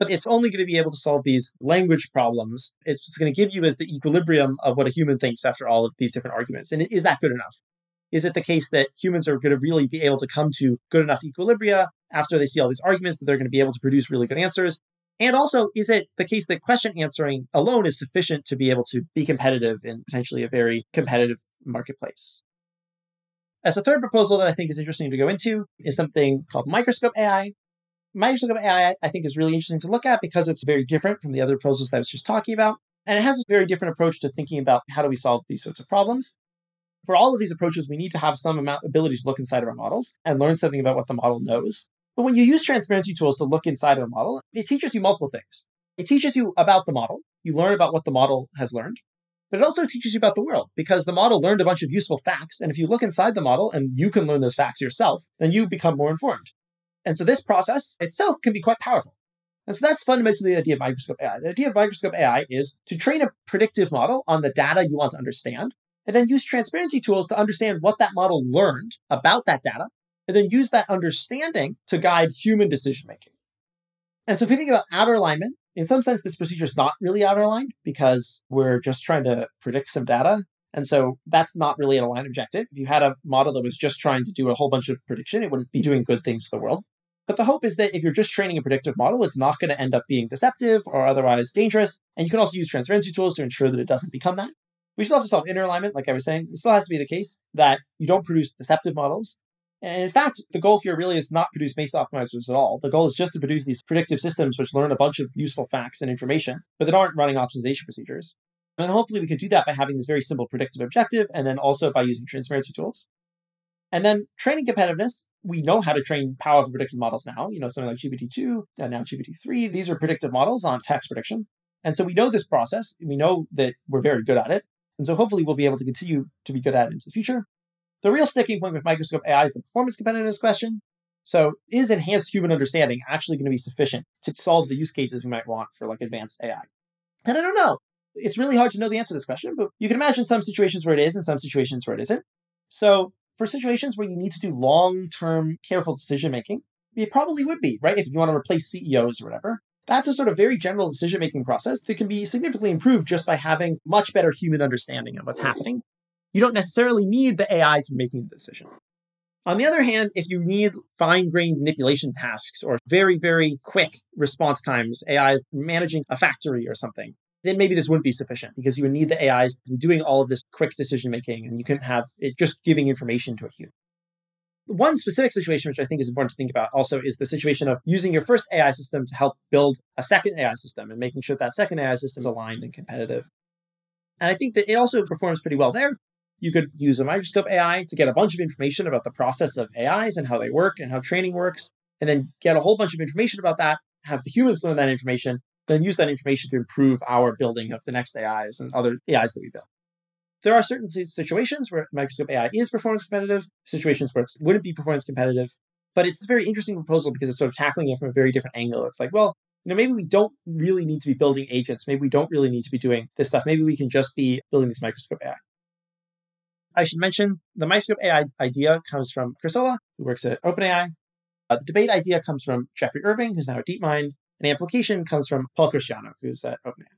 But it's only going to be able to solve these language problems. It's going to give you as the equilibrium of what a human thinks after all of these different arguments. And is that good enough? Is it the case that humans are going to really be able to come to good enough equilibria after they see all these arguments, that they're going to be able to produce really good answers? And also, is it the case that question answering alone is sufficient to be able to be competitive in potentially a very competitive marketplace? As a third proposal that I think is interesting to go into is something called microscope AI. Microscope AI, I think, is really interesting to look at because it's very different from the other proposals that I was just talking about. And it has a very different approach to thinking about how do we solve these sorts of problems. For all of these approaches, we need to have some ability to look inside of our models and learn something about what the model knows. But when you use transparency tools to look inside of a model, it teaches you multiple things. It teaches you about the model. You learn about what the model has learned. But it also teaches you about the world because the model learned a bunch of useful facts. And if you look inside the model and you can learn those facts yourself, then you become more informed. And so this process itself can be quite powerful. And so that's fundamentally the idea of microscope AI. The idea of microscope AI is to train a predictive model on the data you want to understand, and then use transparency tools to understand what that model learned about that data, and then use that understanding to guide human decision-making. And so if you think about outer alignment, in some sense, this procedure is not really outer aligned because we're just trying to predict some data. And so that's not really an aligned objective. If you had a model that was just trying to do a whole bunch of prediction, it wouldn't be doing good things to the world. But the hope is that if you're just training a predictive model, it's not going to end up being deceptive or otherwise dangerous. And you can also use transparency tools to ensure that it doesn't become that. We still have to solve inner alignment, like I was saying. It still has to be the case that you don't produce deceptive models. And in fact, the goal here really is not produce Bayes optimizers at all. The goal is just to produce these predictive systems which learn a bunch of useful facts and information, but that aren't running optimization procedures. And hopefully we can do that by having this very simple predictive objective and then also by using transparency tools. And then training competitiveness. We know how to train powerful predictive models now, something like GPT-2 and now GPT-3. These are predictive models on text prediction. And so we know this process. We know that we're very good at it. And so hopefully we'll be able to continue to be good at it into the future. The real sticking point with microscope AI is the performance competitiveness question. So is enhanced human understanding actually going to be sufficient to solve the use cases we might want for advanced AI? And I don't know. It's really hard to know the answer to this question, but you can imagine some situations where it is and some situations where it isn't. So for situations where you need to do long-term careful decision-making, it probably would be, right? If you want to replace CEOs or whatever, that's a sort of very general decision-making process that can be significantly improved just by having much better human understanding of what's happening. You don't necessarily need the AI to making the decision. On the other hand, if you need fine-grained manipulation tasks or very, very quick response times, AI is managing a factory or something, then maybe this wouldn't be sufficient because you would need the AIs to be doing all of this quick decision-making and you couldn't have it just giving information to a human. One specific situation, which I think is important to think about also, is the situation of using your first AI system to help build a second AI system and making sure that second AI system is aligned and competitive. And I think that it also performs pretty well there. You could use a microscope AI to get a bunch of information about the process of AIs and how they work and how training works, and then get a whole bunch of information about that, have the humans learn that information, then use that information to improve our building of the next AIs and other AIs that we build. There are certain situations where microscope AI is performance competitive, situations where it wouldn't be performance competitive. But it's a very interesting proposal because it's sort of tackling it from a very different angle. It's like, well, you know, maybe we don't really need to be building agents. Maybe we don't really need to be doing this stuff. Maybe we can just be building this microscope AI. I should mention the microscope AI idea comes from Chris Olah, who works at OpenAI. The debate idea comes from Geoffrey Irving, who's now at DeepMind. And amplification comes from Paul Christiano, who's at OpenAI.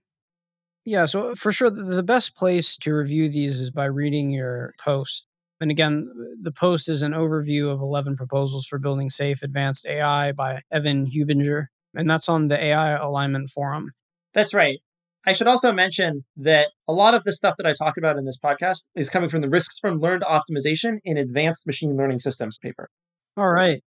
Yeah, so for sure, the best place to review these is by reading your post. And again, the post is an overview of 11 proposals for building safe advanced AI by Evan Hubinger. And that's on the AI Alignment Forum. That's right. I should also mention that a lot of the stuff that I talk about in this podcast is coming from the Risks from Learned Optimization in Advanced Machine Learning Systems paper. All right.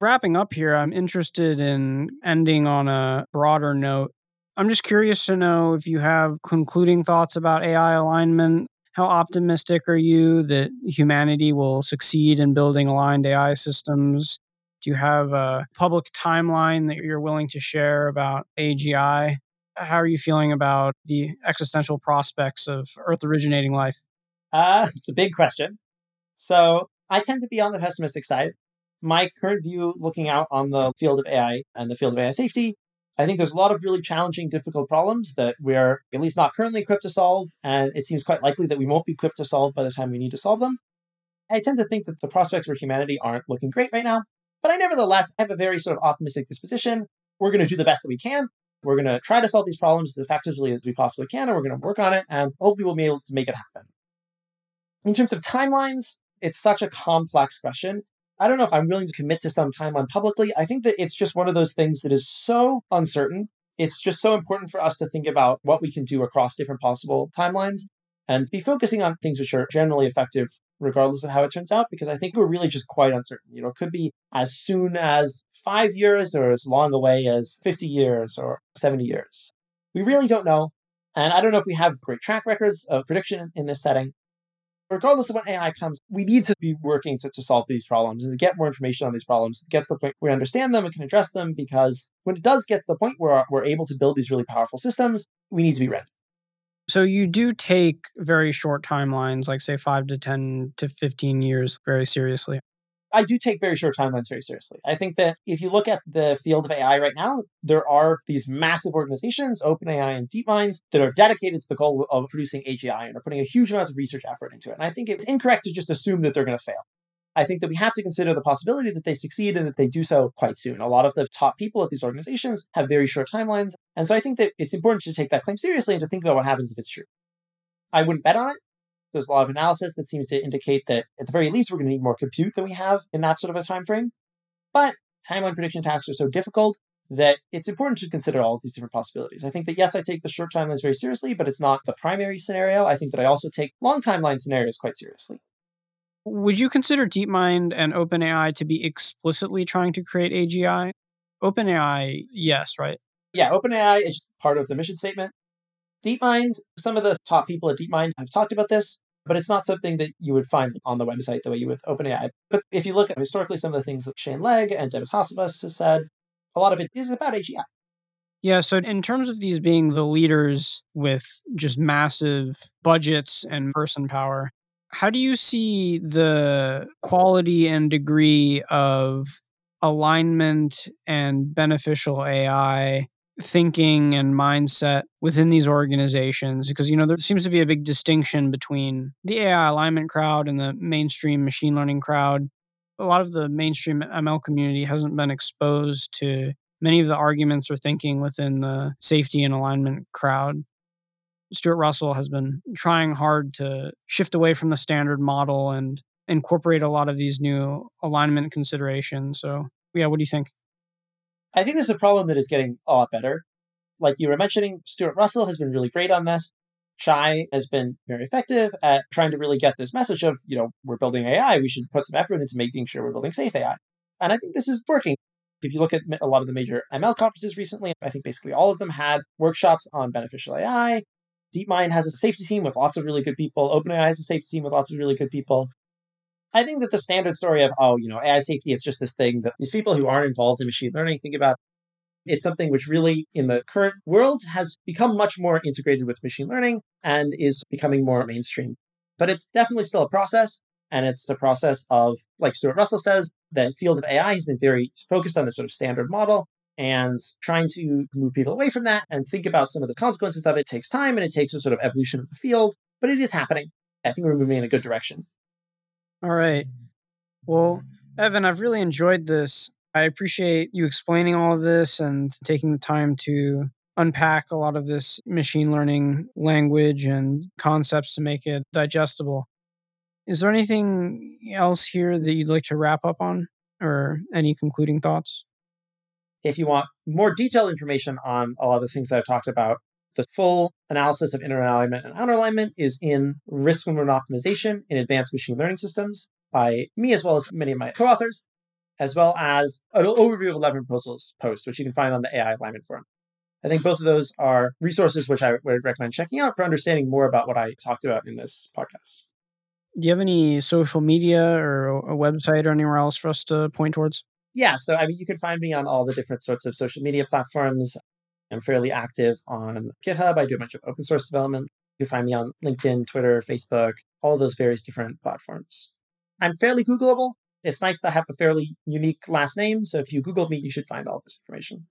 Wrapping up here, I'm interested in ending on a broader note. I'm just curious to know if you have concluding thoughts about AI alignment. How optimistic are you that humanity will succeed in building aligned AI systems? Do you have a public timeline that you're willing to share about AGI? How are you feeling about the existential prospects of Earth originating life? It's a big question. So I tend to be on the pessimistic side. My current view looking out on the field of AI and the field of AI safety, I think there's a lot of really challenging, difficult problems that we're at least not currently equipped to solve, and it seems quite likely that we won't be equipped to solve by the time we need to solve them. I tend to think that the prospects for humanity aren't looking great right now, but I nevertheless have a very sort of optimistic disposition. We're going to do the best that we can. We're going to try to solve these problems as effectively as we possibly can, and we're going to work on it, and hopefully we'll be able to make it happen. In terms of timelines, it's such a complex question. I don't know if I'm willing to commit to some timeline publicly. I think that it's just one of those things that is so uncertain. It's just so important for us to think about what we can do across different possible timelines and be focusing on things which are generally effective regardless of how it turns out, because I think we're really just quite uncertain. You know, it could be as soon as 5 years or as long away as 50 years or 70 years. We really don't know. And I don't know if we have great track records of prediction in this setting. Regardless of when AI comes, we need to be working to solve these problems and to get more information on these problems. It gets to the point where we understand them and can address them, because when it does get to the point where we're able to build these really powerful systems, we need to be ready. So you do take very short timelines, like say 5 to 10 to 15 years, very seriously. I do take very short timelines very seriously. I think that if you look at the field of AI right now, there are these massive organizations, OpenAI and DeepMind, that are dedicated to the goal of producing AGI and are putting a huge amount of research effort into it. And I think it's incorrect to just assume that they're going to fail. I think that we have to consider the possibility that they succeed and that they do so quite soon. A lot of the top people at these organizations have very short timelines. And so I think that it's important to take that claim seriously and to think about what happens if it's true. I wouldn't bet on it. There's a lot of analysis that seems to indicate that at the very least, we're going to need more compute than we have in that sort of a time frame. But timeline prediction tasks are so difficult that it's important to consider all of these different possibilities. I think that, yes, I take the short timelines very seriously, but it's not the primary scenario. I think that I also take long timeline scenarios quite seriously. Would you consider DeepMind and OpenAI to be explicitly trying to create AGI? OpenAI, yes, right? Yeah, OpenAI is part of the mission statement. DeepMind, some of the top people at DeepMind have talked about this, but it's not something that you would find on the website the way you would OpenAI. But if you look at historically some of the things that Shane Legg and Demis Hassabis has said, a lot of it is about AGI. Yeah, so in terms of these being the leaders with just massive budgets and person power, how do you see the quality and degree of alignment and beneficial AI thinking and mindset within these organizations? Because, you know, there seems to be a big distinction between the AI alignment crowd and the mainstream machine learning crowd. A lot of the mainstream ML community hasn't been exposed to many of the arguments or thinking within the safety and alignment crowd. Stuart Russell has been trying hard to shift away from the standard model and incorporate a lot of these new alignment considerations. So, yeah, what do you think? I think this is a problem that is getting a lot better. Like you were mentioning, Stuart Russell has been really great on this. Chai has been very effective at trying to really get this message of, you know, we're building AI. We should put some effort into making sure we're building safe AI. And I think this is working. If you look at a lot of the major ML conferences recently, I think basically all of them had workshops on beneficial AI. DeepMind has a safety team with lots of really good people. OpenAI has a safety team with lots of really good people. I think that the standard story of, oh, you know, AI safety is just this thing that these people who aren't involved in machine learning think about It's something which really, in the current world, has become much more integrated with machine learning and is becoming more mainstream. But it's definitely still a process. And it's a process of, like Stuart Russell says, the field of AI has been very focused on this sort of standard model, and trying to move people away from that and think about some of the consequences of it takes time, and it takes a sort of evolution of the field, but it is happening. I think we're moving in a good direction. All right. Well, Evan, I've really enjoyed this. I appreciate you explaining all of this and taking the time to unpack a lot of this machine learning language and concepts to make it digestible. Is there anything else here that you'd like to wrap up on, or any concluding thoughts? If you want more detailed information on all of the things that I've talked about, the full analysis of inner alignment and outer alignment is in Risks from Learned Optimization in Advanced Machine Learning Systems by me, as well as many of my co-authors, as well as an overview of 11 proposals post, which you can find on the AI Alignment Forum. I think both of those are resources which I would recommend checking out for understanding more about what I talked about in this podcast. Do you have any social media or a website or anywhere else for us to point towards? Yeah. So, I mean, you can find me on all the different sorts of social media platforms. I'm fairly active on GitHub. I do a bunch of open source development. You can find me on LinkedIn, Twitter, Facebook, all those various different platforms. I'm fairly Googleable. It's nice to have a fairly unique last name. So if you Google me, you should find all this information.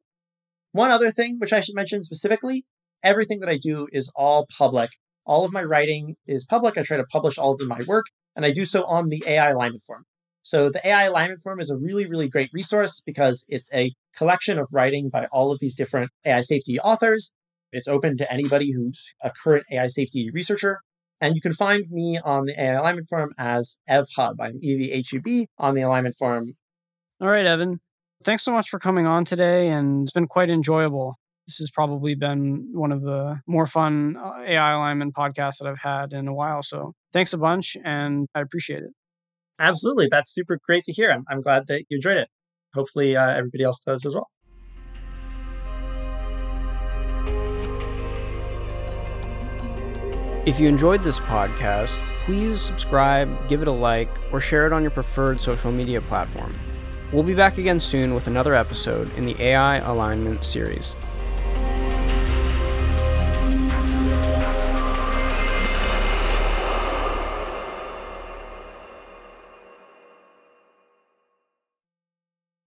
One other thing, which I should mention specifically, everything that I do is all public. All of my writing is public. I try to publish all of my work, and I do so on the AI Alignment Forum. So the AI Alignment Forum is a really, really great resource because it's a collection of writing by all of these different AI safety authors. It's open to anybody who's a current AI safety researcher. And you can find me on the AI Alignment Forum as EvHub. I'm EVHUB on the Alignment Forum. All right, Evan. Thanks so much for coming on today, and it's been quite enjoyable. This has probably been one of the more fun AI alignment podcasts that I've had in a while. So thanks a bunch, and I appreciate it. Absolutely. That's super great to hear. I'm glad that you enjoyed it. Hopefully everybody else does as well. If you enjoyed this podcast, please subscribe, give it a like, or share it on your preferred social media platform. We'll be back again soon with another episode in the AI Alignment series.